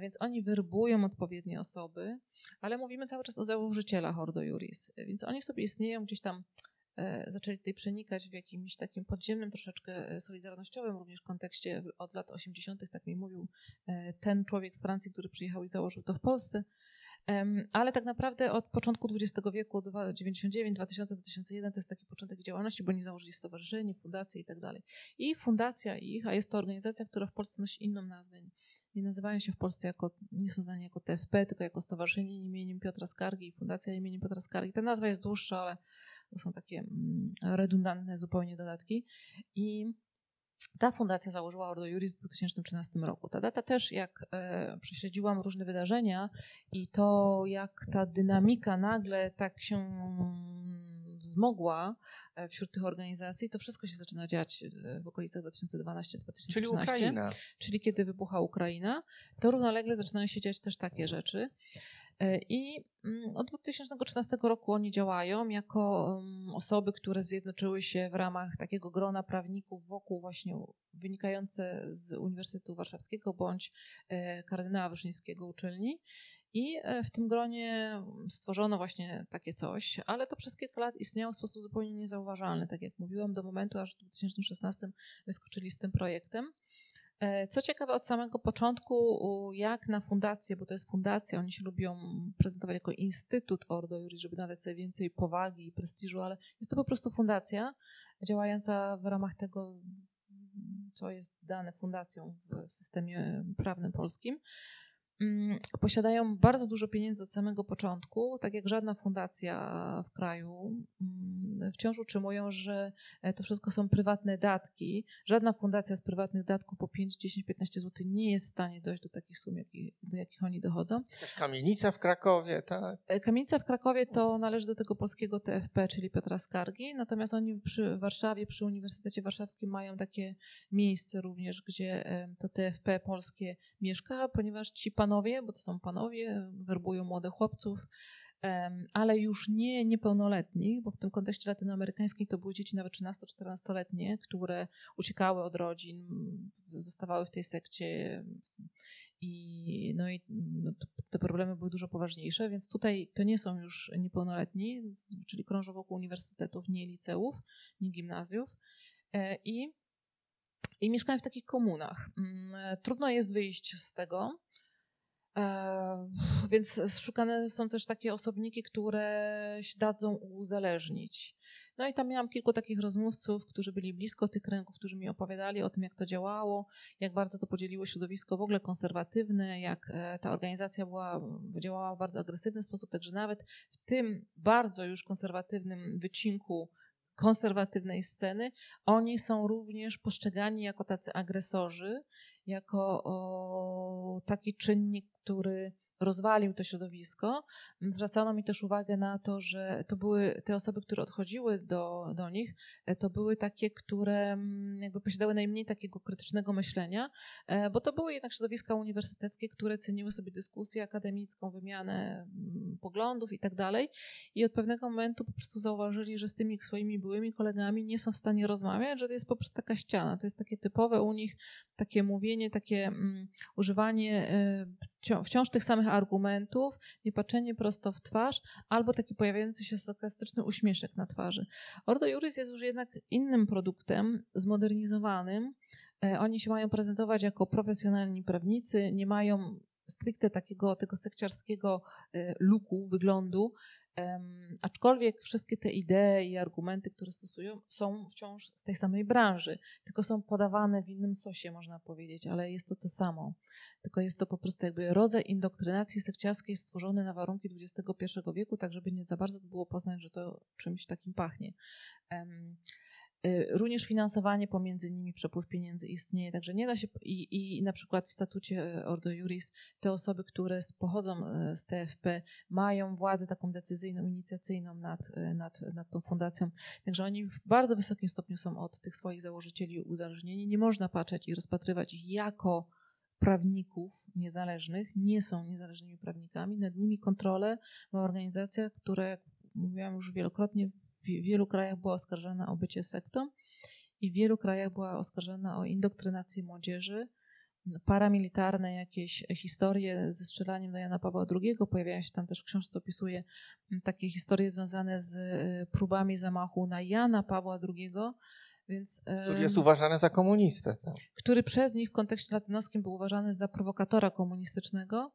Więc oni werbują odpowiednie osoby, ale mówimy cały czas o założycielach Ordo Iuris, więc oni sobie istnieją gdzieś tam, zaczęli tutaj przenikać w jakimś takim podziemnym, troszeczkę solidarnościowym również w kontekście od lat osiemdziesiątych, tak mi mówił ten człowiek z Francji, który przyjechał i założył to w Polsce, ale tak naprawdę od początku dwudziestego wieku, dziewięćdziesiąt dziewięć, dwa tysiące, dwa tysiące jeden to jest taki początek działalności, bo oni założyli stowarzyszenie, fundację i tak dalej. I fundacja ich, a jest to organizacja, która w Polsce nosi inną nazwę, nie nazywają się w Polsce jako, nie są znani jako T F P, tylko jako Stowarzyszenie imieniem Piotra Skargi i Fundacja imieniem Piotra Skargi. Ta nazwa jest dłuższa, ale to są takie redundantne zupełnie dodatki. I ta fundacja założyła Ordo Iuris w dwa tysiące trzynastym roku. Ta data też, jak e, prześledziłam różne wydarzenia i to, jak ta dynamika nagle tak się wzmogła wśród tych organizacji, to wszystko się zaczyna dziać w okolicach dwa tysiące dwunastego dwa tysiące trzynaście. Czyli Ukraina. Czyli kiedy wybucha Ukraina, to równolegle zaczynają się dziać też takie rzeczy. I od dwa tysiące trzynastego roku oni działają jako osoby, które zjednoczyły się w ramach takiego grona prawników wokół właśnie wynikające z Uniwersytetu Warszawskiego bądź kardynała Wyszyńskiego uczelni. I w tym gronie stworzono właśnie takie coś, ale to przez kilka lat istniało w sposób zupełnie niezauważalny, tak jak mówiłam, do momentu, aż w dwa tysiące szesnastym wyskoczyli z tym projektem. Co ciekawe, od samego początku, jak na fundację, bo to jest fundacja, oni się lubią prezentować jako Instytut Ordo Iuris, żeby nadać sobie więcej powagi i prestiżu, ale jest to po prostu fundacja działająca w ramach tego, co jest dane fundacją w systemie prawnym polskim. Posiadają bardzo dużo pieniędzy od samego początku, tak jak żadna fundacja w kraju. Wciąż utrzymują, że to wszystko są prywatne datki. Żadna fundacja z prywatnych datków po pięć, dziesięć, piętnaście złotych nie jest w stanie dojść do takich sum, do jakich oni dochodzą. Kamienica w Krakowie, tak? Kamienica w Krakowie to należy do tego polskiego T F P, czyli Piotra Skargi, natomiast oni przy Warszawie, przy Uniwersytecie Warszawskim mają takie miejsce również, gdzie to T F P polskie mieszka, ponieważ ci panowie Panowie, bo to są panowie, werbują młodych chłopców, ale już nie niepełnoletnich, bo w tym kontekście latynoamerykańskim to były dzieci nawet trzynasto-czternastoletnie, które uciekały od rodzin, zostawały w tej sekcie i, no i te problemy były dużo poważniejsze, więc tutaj to nie są już niepełnoletni, czyli krążą wokół uniwersytetów, nie liceów, nie gimnazjów i, i mieszkają w takich komunach. Trudno jest wyjść z tego. Więc szukane są też takie osobniki, które się dadzą uzależnić. No i tam miałam kilku takich rozmówców, którzy byli blisko tych kręgów, którzy mi opowiadali o tym, jak to działało, jak bardzo to podzieliło środowisko w ogóle konserwatywne, jak ta organizacja była, działała w bardzo agresywny sposób, także nawet w tym bardzo już konserwatywnym wycinku konserwatywnej sceny, oni są również postrzegani jako tacy agresorzy, jako o, taki czynnik, który rozwalił to środowisko. Zwracano mi też uwagę na to, że to były te osoby, które odchodziły do, do nich, to były takie, które jakby posiadały najmniej takiego krytycznego myślenia, bo to były jednak środowiska uniwersyteckie, które ceniły sobie dyskusję akademicką, wymianę poglądów i tak dalej. I od pewnego momentu po prostu zauważyli, że z tymi swoimi byłymi kolegami nie są w stanie rozmawiać, że to jest po prostu taka ściana. To jest takie typowe u nich takie mówienie, takie mm, używanie y, wciąż tych samych argumentów, nie patrzenie prosto w twarz, albo taki pojawiający się sarkastyczny uśmieszek na twarzy. Ordo Iuris jest już jednak innym produktem, zmodernizowanym. Oni się mają prezentować jako profesjonalni prawnicy, nie mają stricte takiego tego sekciarskiego luku, wyglądu, aczkolwiek wszystkie te idee i argumenty, które stosują, są wciąż z tej samej branży, tylko są podawane w innym sosie, można powiedzieć, ale jest to to samo. Tylko jest to po prostu jakby rodzaj indoktrynacji sekciarskiej stworzony na warunki dwudziestego pierwszego wieku, tak żeby nie za bardzo było poznać, że to czymś takim pachnie. Również finansowanie pomiędzy nimi, przepływ pieniędzy istnieje, także nie da się i, i na przykład w statucie Ordo Iuris te osoby, które pochodzą z T F P mają władzę taką decyzyjną, inicjacyjną nad, nad, nad tą fundacją, także oni w bardzo wysokim stopniu są od tych swoich założycieli uzależnieni, nie można patrzeć i rozpatrywać ich jako prawników niezależnych, nie są niezależnymi prawnikami, nad nimi kontrolę ma organizacja, która, jak mówiłam już wielokrotnie, w wielu krajach była oskarżana o bycie sektą i w wielu krajach była oskarżana o indoktrynację młodzieży, paramilitarne jakieś historie ze strzelaniem do Jana Pawła drugiego. Pojawiają się tam też w książce, opisuje takie historie związane z próbami zamachu na Jana Pawła drugiego, więc, który jest uważany za komunistę. Tak? Który przez nich w kontekście latynoskim był uważany za prowokatora komunistycznego,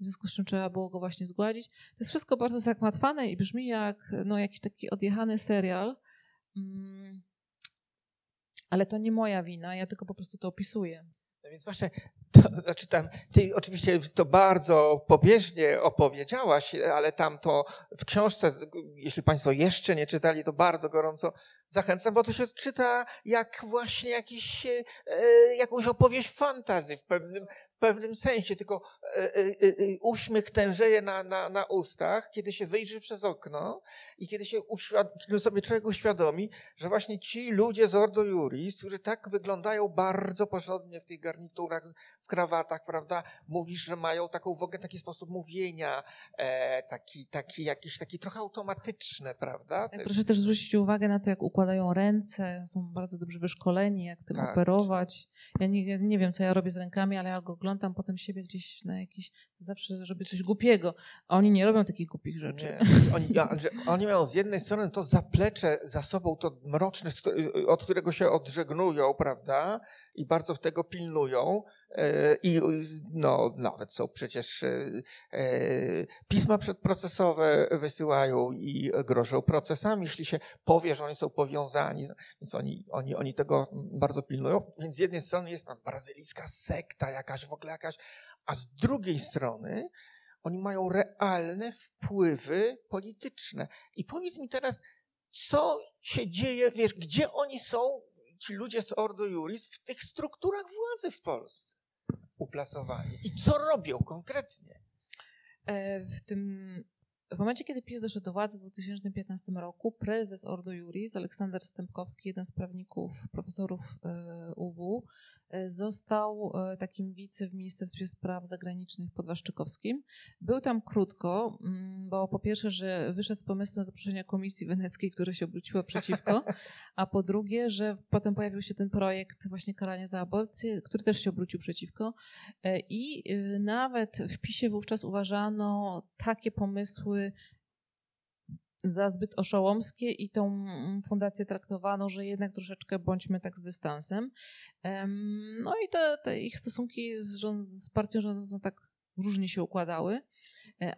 w związku z czym trzeba było go właśnie zgładzić. To jest wszystko bardzo zakmatwane i brzmi jak no, jakiś taki odjechany serial, mm, ale to nie moja wina, ja tylko po prostu to opisuję. No więc właśnie, to, znaczy tam, ty oczywiście to bardzo pobieżnie opowiedziałaś, ale tam to w książce, jeśli państwo jeszcze nie czytali, to bardzo gorąco zachęcam, bo to się czyta jak właśnie jakiś, jakąś opowieść fantasy w pewnym, w pewnym sensie, tylko uśmiech tężeje na, na, na ustach, kiedy się wyjrzy przez okno i kiedy się uświad- sobie człowiek uświadomi, że właśnie ci ludzie z Ordo Iuris, którzy tak wyglądają bardzo porządnie w tych garniturach, w krawatach, prawda, mówisz, że mają taką w ogóle taki sposób mówienia, e, taki, taki jakiś taki trochę automatyczny, prawda? Proszę też zwrócić uwagę na to, jak układają ręce, są bardzo dobrze wyszkoleni, jak tym tak. operować. Ja nie, ja nie wiem, co ja robię z rękami, ale ja go oglądam potem siebie gdzieś na jakiś, zawsze robię coś głupiego, a oni nie robią takich głupich rzeczy. Nie, oni, oni mają z jednej strony to zaplecze za sobą, to mroczne, od którego się odżegnują, prawda, i bardzo tego pilnują. I no, nawet są przecież pisma przedprocesowe wysyłają i grożą procesami, jeśli się powie, że oni są powiązani, więc oni, oni, oni tego bardzo pilnują. Więc z jednej strony jest tam brazylijska sekta jakaś, w ogóle jakaś, a z drugiej strony oni mają realne wpływy polityczne. I powiedz mi teraz, co się dzieje, wiesz, gdzie oni są, ci ludzie z Ordo Iuris, w tych strukturach władzy w Polsce uplasowani. I co robią konkretnie? W tym w momencie, kiedy PiS doszedł do władzy w dwa tysiące piętnastym roku, prezes Ordo Iuris, Aleksander Stępkowski, jeden z prawników, profesorów U W, został takim wice w Ministerstwie Spraw Zagranicznych podwłaszczykowskim. Był tam krótko, bo po pierwsze, że wyszedł z pomysłem zaproszenia Komisji Weneckiej, która się obróciła przeciwko, a po drugie, że potem pojawił się ten projekt właśnie karania za aborcję, który też się obrócił przeciwko. I nawet w PiS-ie wówczas uważano takie pomysły za zbyt oszołomskie i tą fundację traktowano, że jednak troszeczkę bądźmy tak z dystansem. No i te, te ich stosunki z, rząd, z partią rządzącą tak różnie się układały,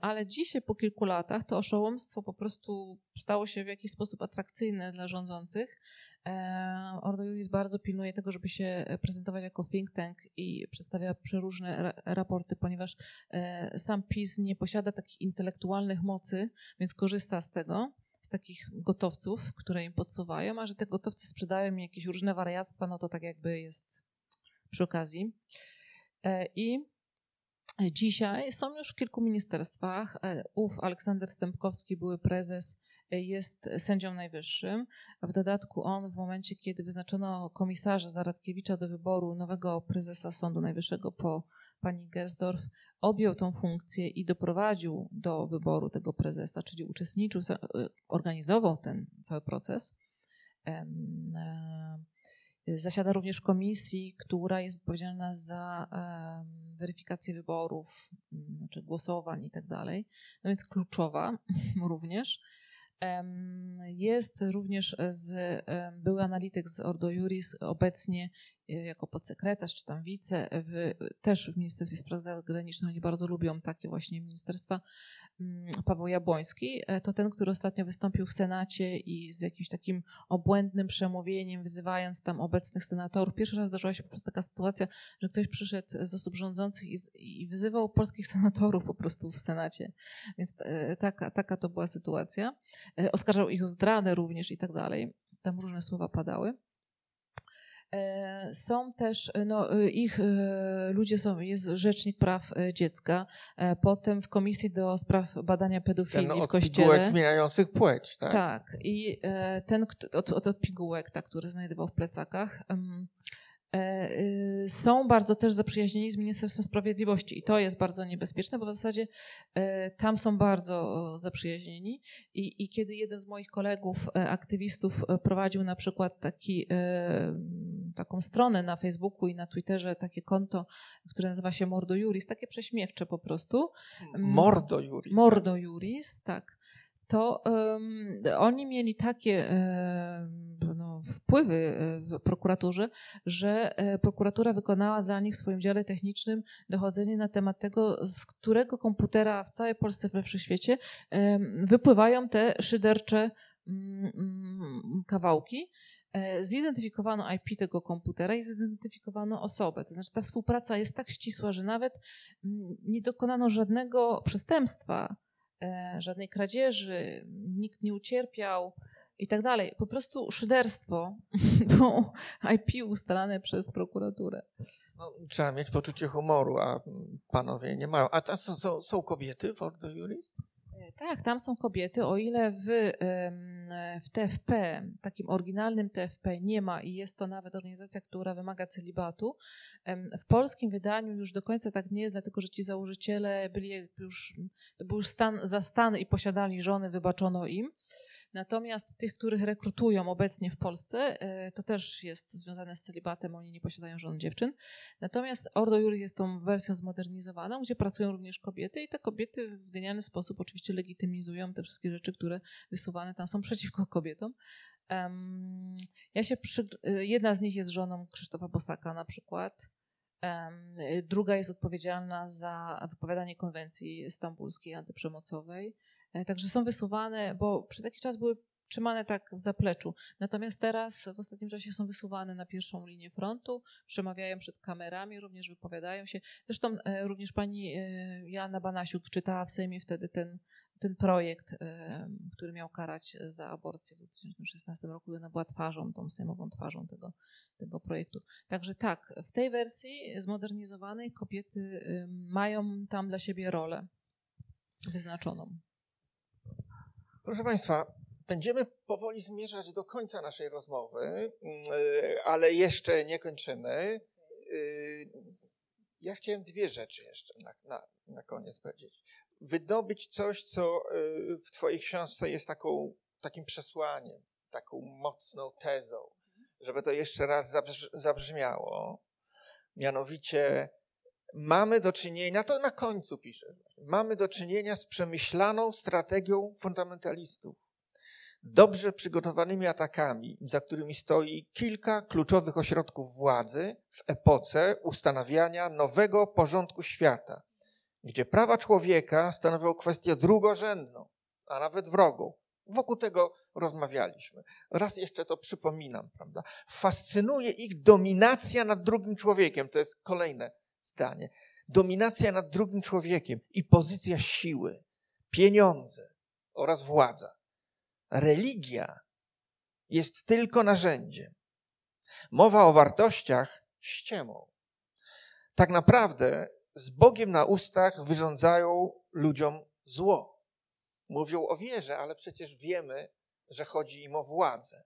ale dzisiaj po kilku latach to oszołomstwo po prostu stało się w jakiś sposób atrakcyjne dla rządzących. Ordo Iuris bardzo pilnuje tego, żeby się prezentować jako think tank i przedstawia przeróżne raporty, ponieważ sam PiS nie posiada takich intelektualnych mocy, więc korzysta z tego, z takich gotowców, które im podsuwają, a że te gotowcy sprzedają im jakieś różne wariactwa, no to tak jakby jest przy okazji. I dzisiaj są już w kilku ministerstwach. Ów Aleksander Stępkowski, były prezes, jest sędzią najwyższym, a w dodatku on w momencie, kiedy wyznaczono komisarza Zaradkiewicza do wyboru nowego prezesa Sądu Najwyższego po pani Gersdorf, objął tą funkcję i doprowadził do wyboru tego prezesa, czyli uczestniczył, organizował ten cały proces. Zasiada również komisji, która jest odpowiedzialna za weryfikację wyborów, znaczy głosowań i tak dalej, no więc kluczowa również. Jest również z, były analityk z Ordo Iuris, obecnie jako podsekretarz czy tam wice, w, też w Ministerstwie Spraw Zagranicznych, oni bardzo lubią takie właśnie ministerstwa, Paweł Jabłoński, to ten, który ostatnio wystąpił w Senacie i z jakimś takim obłędnym przemówieniem, wyzywając tam obecnych senatorów. Pierwszy raz zdarzyła się po prostu taka sytuacja, że ktoś przyszedł z osób rządzących i, i wyzywał polskich senatorów po prostu w Senacie, więc taka, taka to była sytuacja. Oskarżał ich o zdradę również i tak dalej, tam różne słowa padały. Są też, no, ich ludzie są, jest Rzecznik Praw Dziecka, potem w Komisji do Spraw Badania Pedofilii ten w Kościele. Od pigułek zmieniających płeć, tak? Tak, i ten od, od pigułek, tak, który znajdował w plecakach. są bardzo też zaprzyjaźnieni z Ministerstwem Sprawiedliwości i to jest bardzo niebezpieczne, bo w zasadzie tam są bardzo zaprzyjaźnieni i, i kiedy jeden z moich kolegów, aktywistów prowadził na przykład taki, taką stronę na Facebooku i na Twitterze, takie konto, które nazywa się Ordo Iuris, takie prześmiewcze po prostu. Ordo Iuris. Ordo Iuris, tak. To um, oni mieli takie um, no, wpływy w prokuraturze, że prokuratura wykonała dla nich w swoim dziale technicznym dochodzenie na temat tego, z którego komputera w całej Polsce, we wszechświecie um, wypływają te szydercze um, kawałki. Zidentyfikowano I P tego komputera i zidentyfikowano osobę. To znaczy ta współpraca jest tak ścisła, że nawet nie dokonano żadnego przestępstwa, żadnej kradzieży, nikt nie ucierpiał i tak dalej. Po prostu szyderstwo było I P ustalane przez prokuraturę. No, trzeba mieć poczucie humoru, a panowie nie mają. A tam są, są kobiety w Ordo Iuris? Tak, tam są kobiety, o ile w, w T F P, takim oryginalnym T F P nie ma i jest to nawet organizacja, która wymaga celibatu. W polskim wydaniu już do końca tak nie jest, dlatego że ci założyciele byli już, to był już stan, za stan i posiadali żony, wybaczono im. Natomiast tych, których rekrutują obecnie w Polsce, to też jest związane z celibatem, oni nie posiadają żon dziewczyn. Natomiast Ordo Iuris jest tą wersją zmodernizowaną, gdzie pracują również kobiety i te kobiety w genialny sposób oczywiście legitymizują te wszystkie rzeczy, które wysuwane tam są przeciwko kobietom. Ja się przy... Jedna z nich jest żoną Krzysztofa Bosaka na przykład. Druga jest odpowiedzialna za wypowiadanie konwencji stambulskiej antyprzemocowej. Także są wysuwane, bo przez jakiś czas były trzymane tak w zapleczu. Natomiast teraz w ostatnim czasie są wysuwane na pierwszą linię frontu, przemawiają przed kamerami, również wypowiadają się. Zresztą również pani Joanna Banasiuk czytała w Sejmie wtedy ten, ten projekt, który miał karać za aborcję w dwa tysiące szesnastym roku. Ona była twarzą, tą sejmową twarzą tego, tego projektu. Także tak, w tej wersji zmodernizowanej kobiety mają tam dla siebie rolę wyznaczoną. Proszę Państwa, będziemy powoli zmierzać do końca naszej rozmowy, ale jeszcze nie kończymy. Ja chciałem dwie rzeczy jeszcze na, na, na koniec powiedzieć. Wydobyć coś, co w Twojej książce jest taką, takim przesłaniem, taką mocną tezą, żeby to jeszcze raz zabrz, zabrzmiało. Mianowicie mamy do czynienia, to na końcu piszę, mamy do czynienia z przemyślaną strategią fundamentalistów, dobrze przygotowanymi atakami, za którymi stoi kilka kluczowych ośrodków władzy w epoce ustanawiania nowego porządku świata, gdzie prawa człowieka stanowią kwestię drugorzędną, a nawet wrogą. Wokół tego rozmawialiśmy. Raz jeszcze to przypominam, prawda? Fascynuje ich dominacja nad drugim człowiekiem. To jest kolejne zdanie. Dominacja nad drugim człowiekiem i pozycja siły, pieniądze oraz władza. Religia jest tylko narzędziem. Mowa o wartościach ściemą. Tak naprawdę z Bogiem na ustach wyrządzają ludziom zło. Mówią o wierze, ale przecież wiemy, że chodzi im o władzę.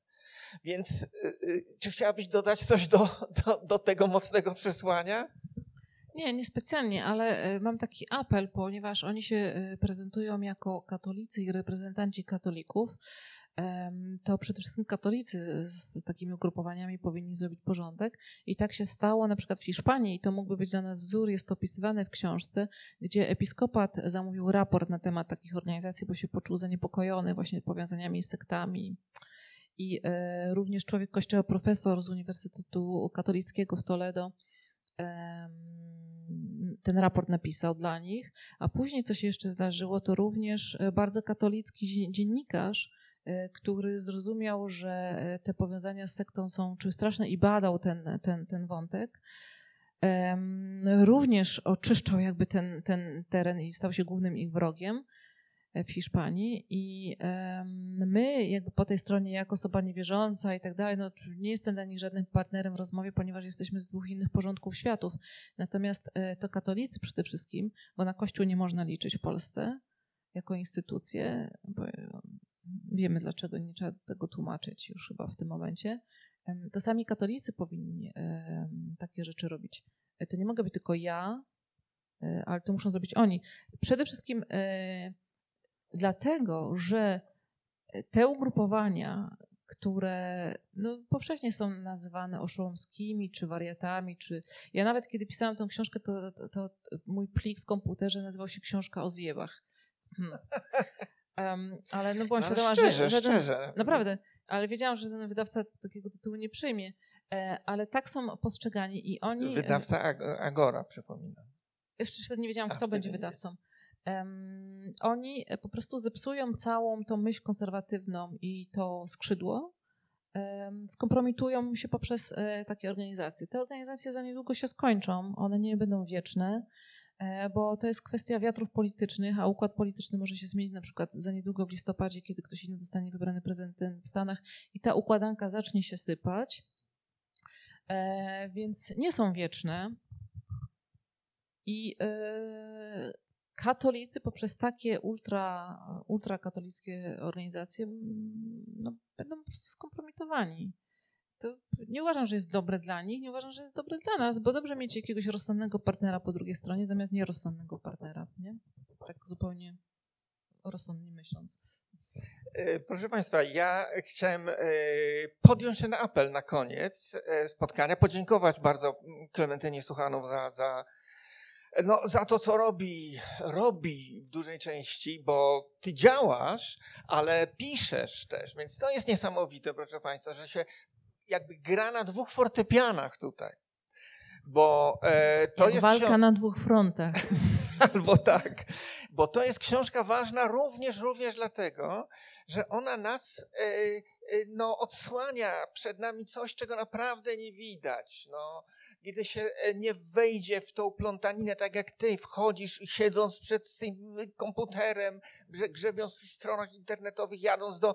Więc yy, czy chciałabyś dodać coś do, do, do tego mocnego przesłania? Nie, niespecjalnie, ale mam taki apel, ponieważ oni się prezentują jako katolicy i reprezentanci katolików, to przede wszystkim katolicy z takimi ugrupowaniami powinni zrobić porządek i tak się stało na przykład w Hiszpanii i to mógłby być dla nas wzór, jest to opisywane w książce, gdzie episkopat zamówił raport na temat takich organizacji, bo się poczuł zaniepokojony właśnie powiązaniami z sektami. I również człowiek kościoła, profesor z Uniwersytetu Katolickiego w Toledo, ten raport napisał dla nich, a później co się jeszcze zdarzyło, to również bardzo katolicki dziennikarz, który zrozumiał, że te powiązania z sektą są czymś straszne i badał ten, ten, ten wątek. Również oczyszczał jakby ten, ten teren i stał się głównym ich wrogiem w Hiszpanii i my jakby po tej stronie jako osoba niewierząca i tak dalej, no nie jestem dla nich żadnym partnerem w rozmowie, ponieważ jesteśmy z dwóch innych porządków światów. Natomiast to katolicy przede wszystkim, bo na Kościół nie można liczyć w Polsce jako instytucję, bo wiemy dlaczego, nie trzeba tego tłumaczyć już chyba w tym momencie. to sami katolicy powinni takie rzeczy robić. To nie mogę być tylko ja, ale to muszą zrobić oni. Przede wszystkim dlatego, że te ugrupowania, które no, powszechnie są nazywane oszołomskimi, czy wariatami, czy... Ja nawet kiedy pisałam tą książkę, to, to, to mój plik w komputerze nazywał się Książka o zjebach. Hmm. Um, ale no byłam no, świadoma, szczerze, że... Szczerze, szczerze. Naprawdę, ale wiedziałam, że ten wydawca takiego tytułu nie przyjmie. E, ale tak są postrzegani i oni... Wydawca Agora, przypominam. Jeszcze wtedy nie wiedziałam, A kto będzie wydawcą. Um, oni po prostu zepsują całą tą myśl konserwatywną i to skrzydło, um, skompromitują się poprzez e, takie organizacje. Te organizacje za niedługo się skończą, one nie będą wieczne, e, bo to jest kwestia wiatrów politycznych, a układ polityczny może się zmienić na przykład za niedługo w listopadzie, kiedy ktoś inny zostanie wybrany prezydentem w Stanach i ta układanka zacznie się sypać, e, więc nie są wieczne i e, katolicy poprzez takie ultra, ultrakatolickie organizacje no, będą po prostu skompromitowani. To nie uważam, że jest dobre dla nich, nie uważam, że jest dobre dla nas, bo dobrze mieć jakiegoś rozsądnego partnera po drugiej stronie zamiast nierozsądnego partnera, nie? Tak zupełnie rozsądnie myśląc. Proszę Państwa, ja chciałem podjąć ten apel na koniec spotkania, podziękować bardzo Klementynie Suchanow za... za No, za to, co robi, robi w dużej części, bo ty działasz, ale piszesz też, więc to jest niesamowite, proszę Państwa, że się jakby gra na dwóch fortepianach tutaj, bo e, to Jak jest... Walka książ... na dwóch frontach. Albo tak, bo to jest książka ważna również, również dlatego, że ona nas e, e, no, odsłania przed nami coś, czego naprawdę nie widać, no. Kiedy się nie wejdzie w tą plątaninę, tak jak ty wchodzisz, siedząc przed tym komputerem, grzebiąc w stronach internetowych, jadąc do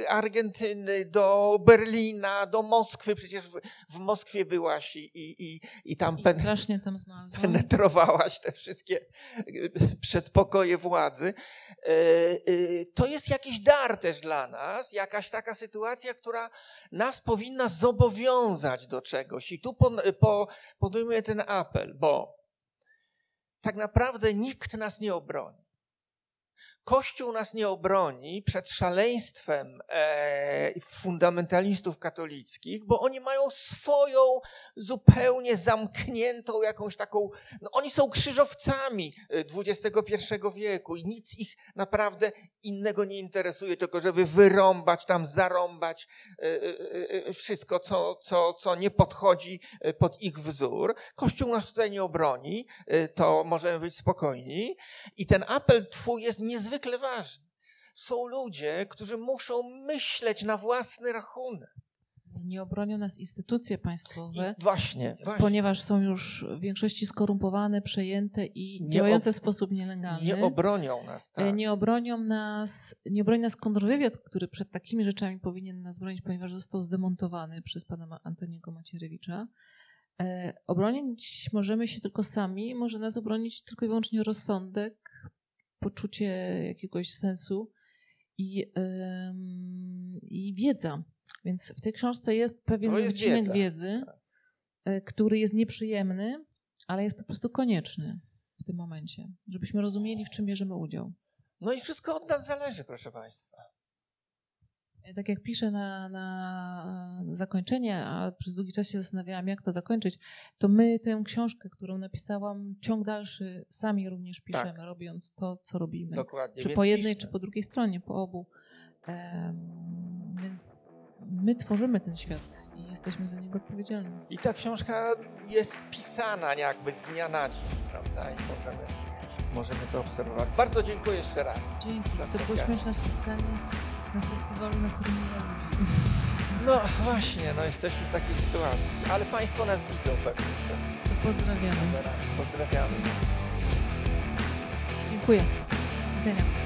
y, Argentyny, do Berlina, do Moskwy. Przecież w, w Moskwie byłaś i, i, i, i tam, I pen... strasznie tam penetrowałaś te wszystkie przedpokoje władzy. Y, y, to jest jakiś dar też dla nas, jakaś taka sytuacja, która nas powinna zobowiązać do czegoś. I tu pon- Po, podejmuję ten apel, bo tak naprawdę nikt nas nie obroni. Kościół nas nie obroni przed szaleństwem e, fundamentalistów katolickich, bo oni mają swoją zupełnie zamkniętą jakąś taką... No oni są krzyżowcami dwudziestego pierwszego wieku i nic ich naprawdę innego nie interesuje, tylko żeby wyrąbać tam, zarąbać e, e, wszystko, co, co, co nie podchodzi pod ich wzór. Kościół nas tutaj nie obroni, e, to możemy być spokojni. I ten apel twój jest niezwykle ważne. Są ludzie, którzy muszą myśleć na własny rachunek. Nie obronią nas instytucje państwowe, I właśnie, ponieważ właśnie. są już w większości skorumpowane, przejęte i nie działające ob... w sposób nielegalny. Nie obronią nas, tak. Nie obronią nas, nie obroni nas kontrwywiad, który przed takimi rzeczami powinien nas bronić, ponieważ został zdemontowany przez pana Antoniego Macierewicza. E, obronić możemy się tylko sami, może nas obronić tylko i wyłącznie rozsądek, poczucie jakiegoś sensu i, yy, i wiedza. Więc w tej książce jest pewien odcinek wiedza. wiedzy, tak. który jest nieprzyjemny, ale jest po prostu konieczny w tym momencie, żebyśmy rozumieli, w czym bierzemy udział. No i wszystko od nas zależy, proszę Państwa. Tak jak piszę na, na zakończenie, a przez długi czas się zastanawiałam, jak to zakończyć, to my tę książkę, którą napisałam, ciąg dalszy sami również piszemy, tak. robiąc to, co robimy. Dokładnie. Czy po jednej, piszmy. czy po drugiej stronie, po obu. Um, więc my tworzymy ten świat i jesteśmy za niego odpowiedzialni. I ta książka jest pisana jakby z dnia na dzień, prawda? I możemy, możemy to obserwować. Bardzo dziękuję jeszcze raz. Dzięki. To było śmieszne spotkanie. Na festiwalu, na którym nie mamy. No właśnie, no jesteśmy w takiej sytuacji, ale Państwo nas widzą pewnie. To pozdrawiamy. Pozdrawiamy. Dziękuję. Do widzenia.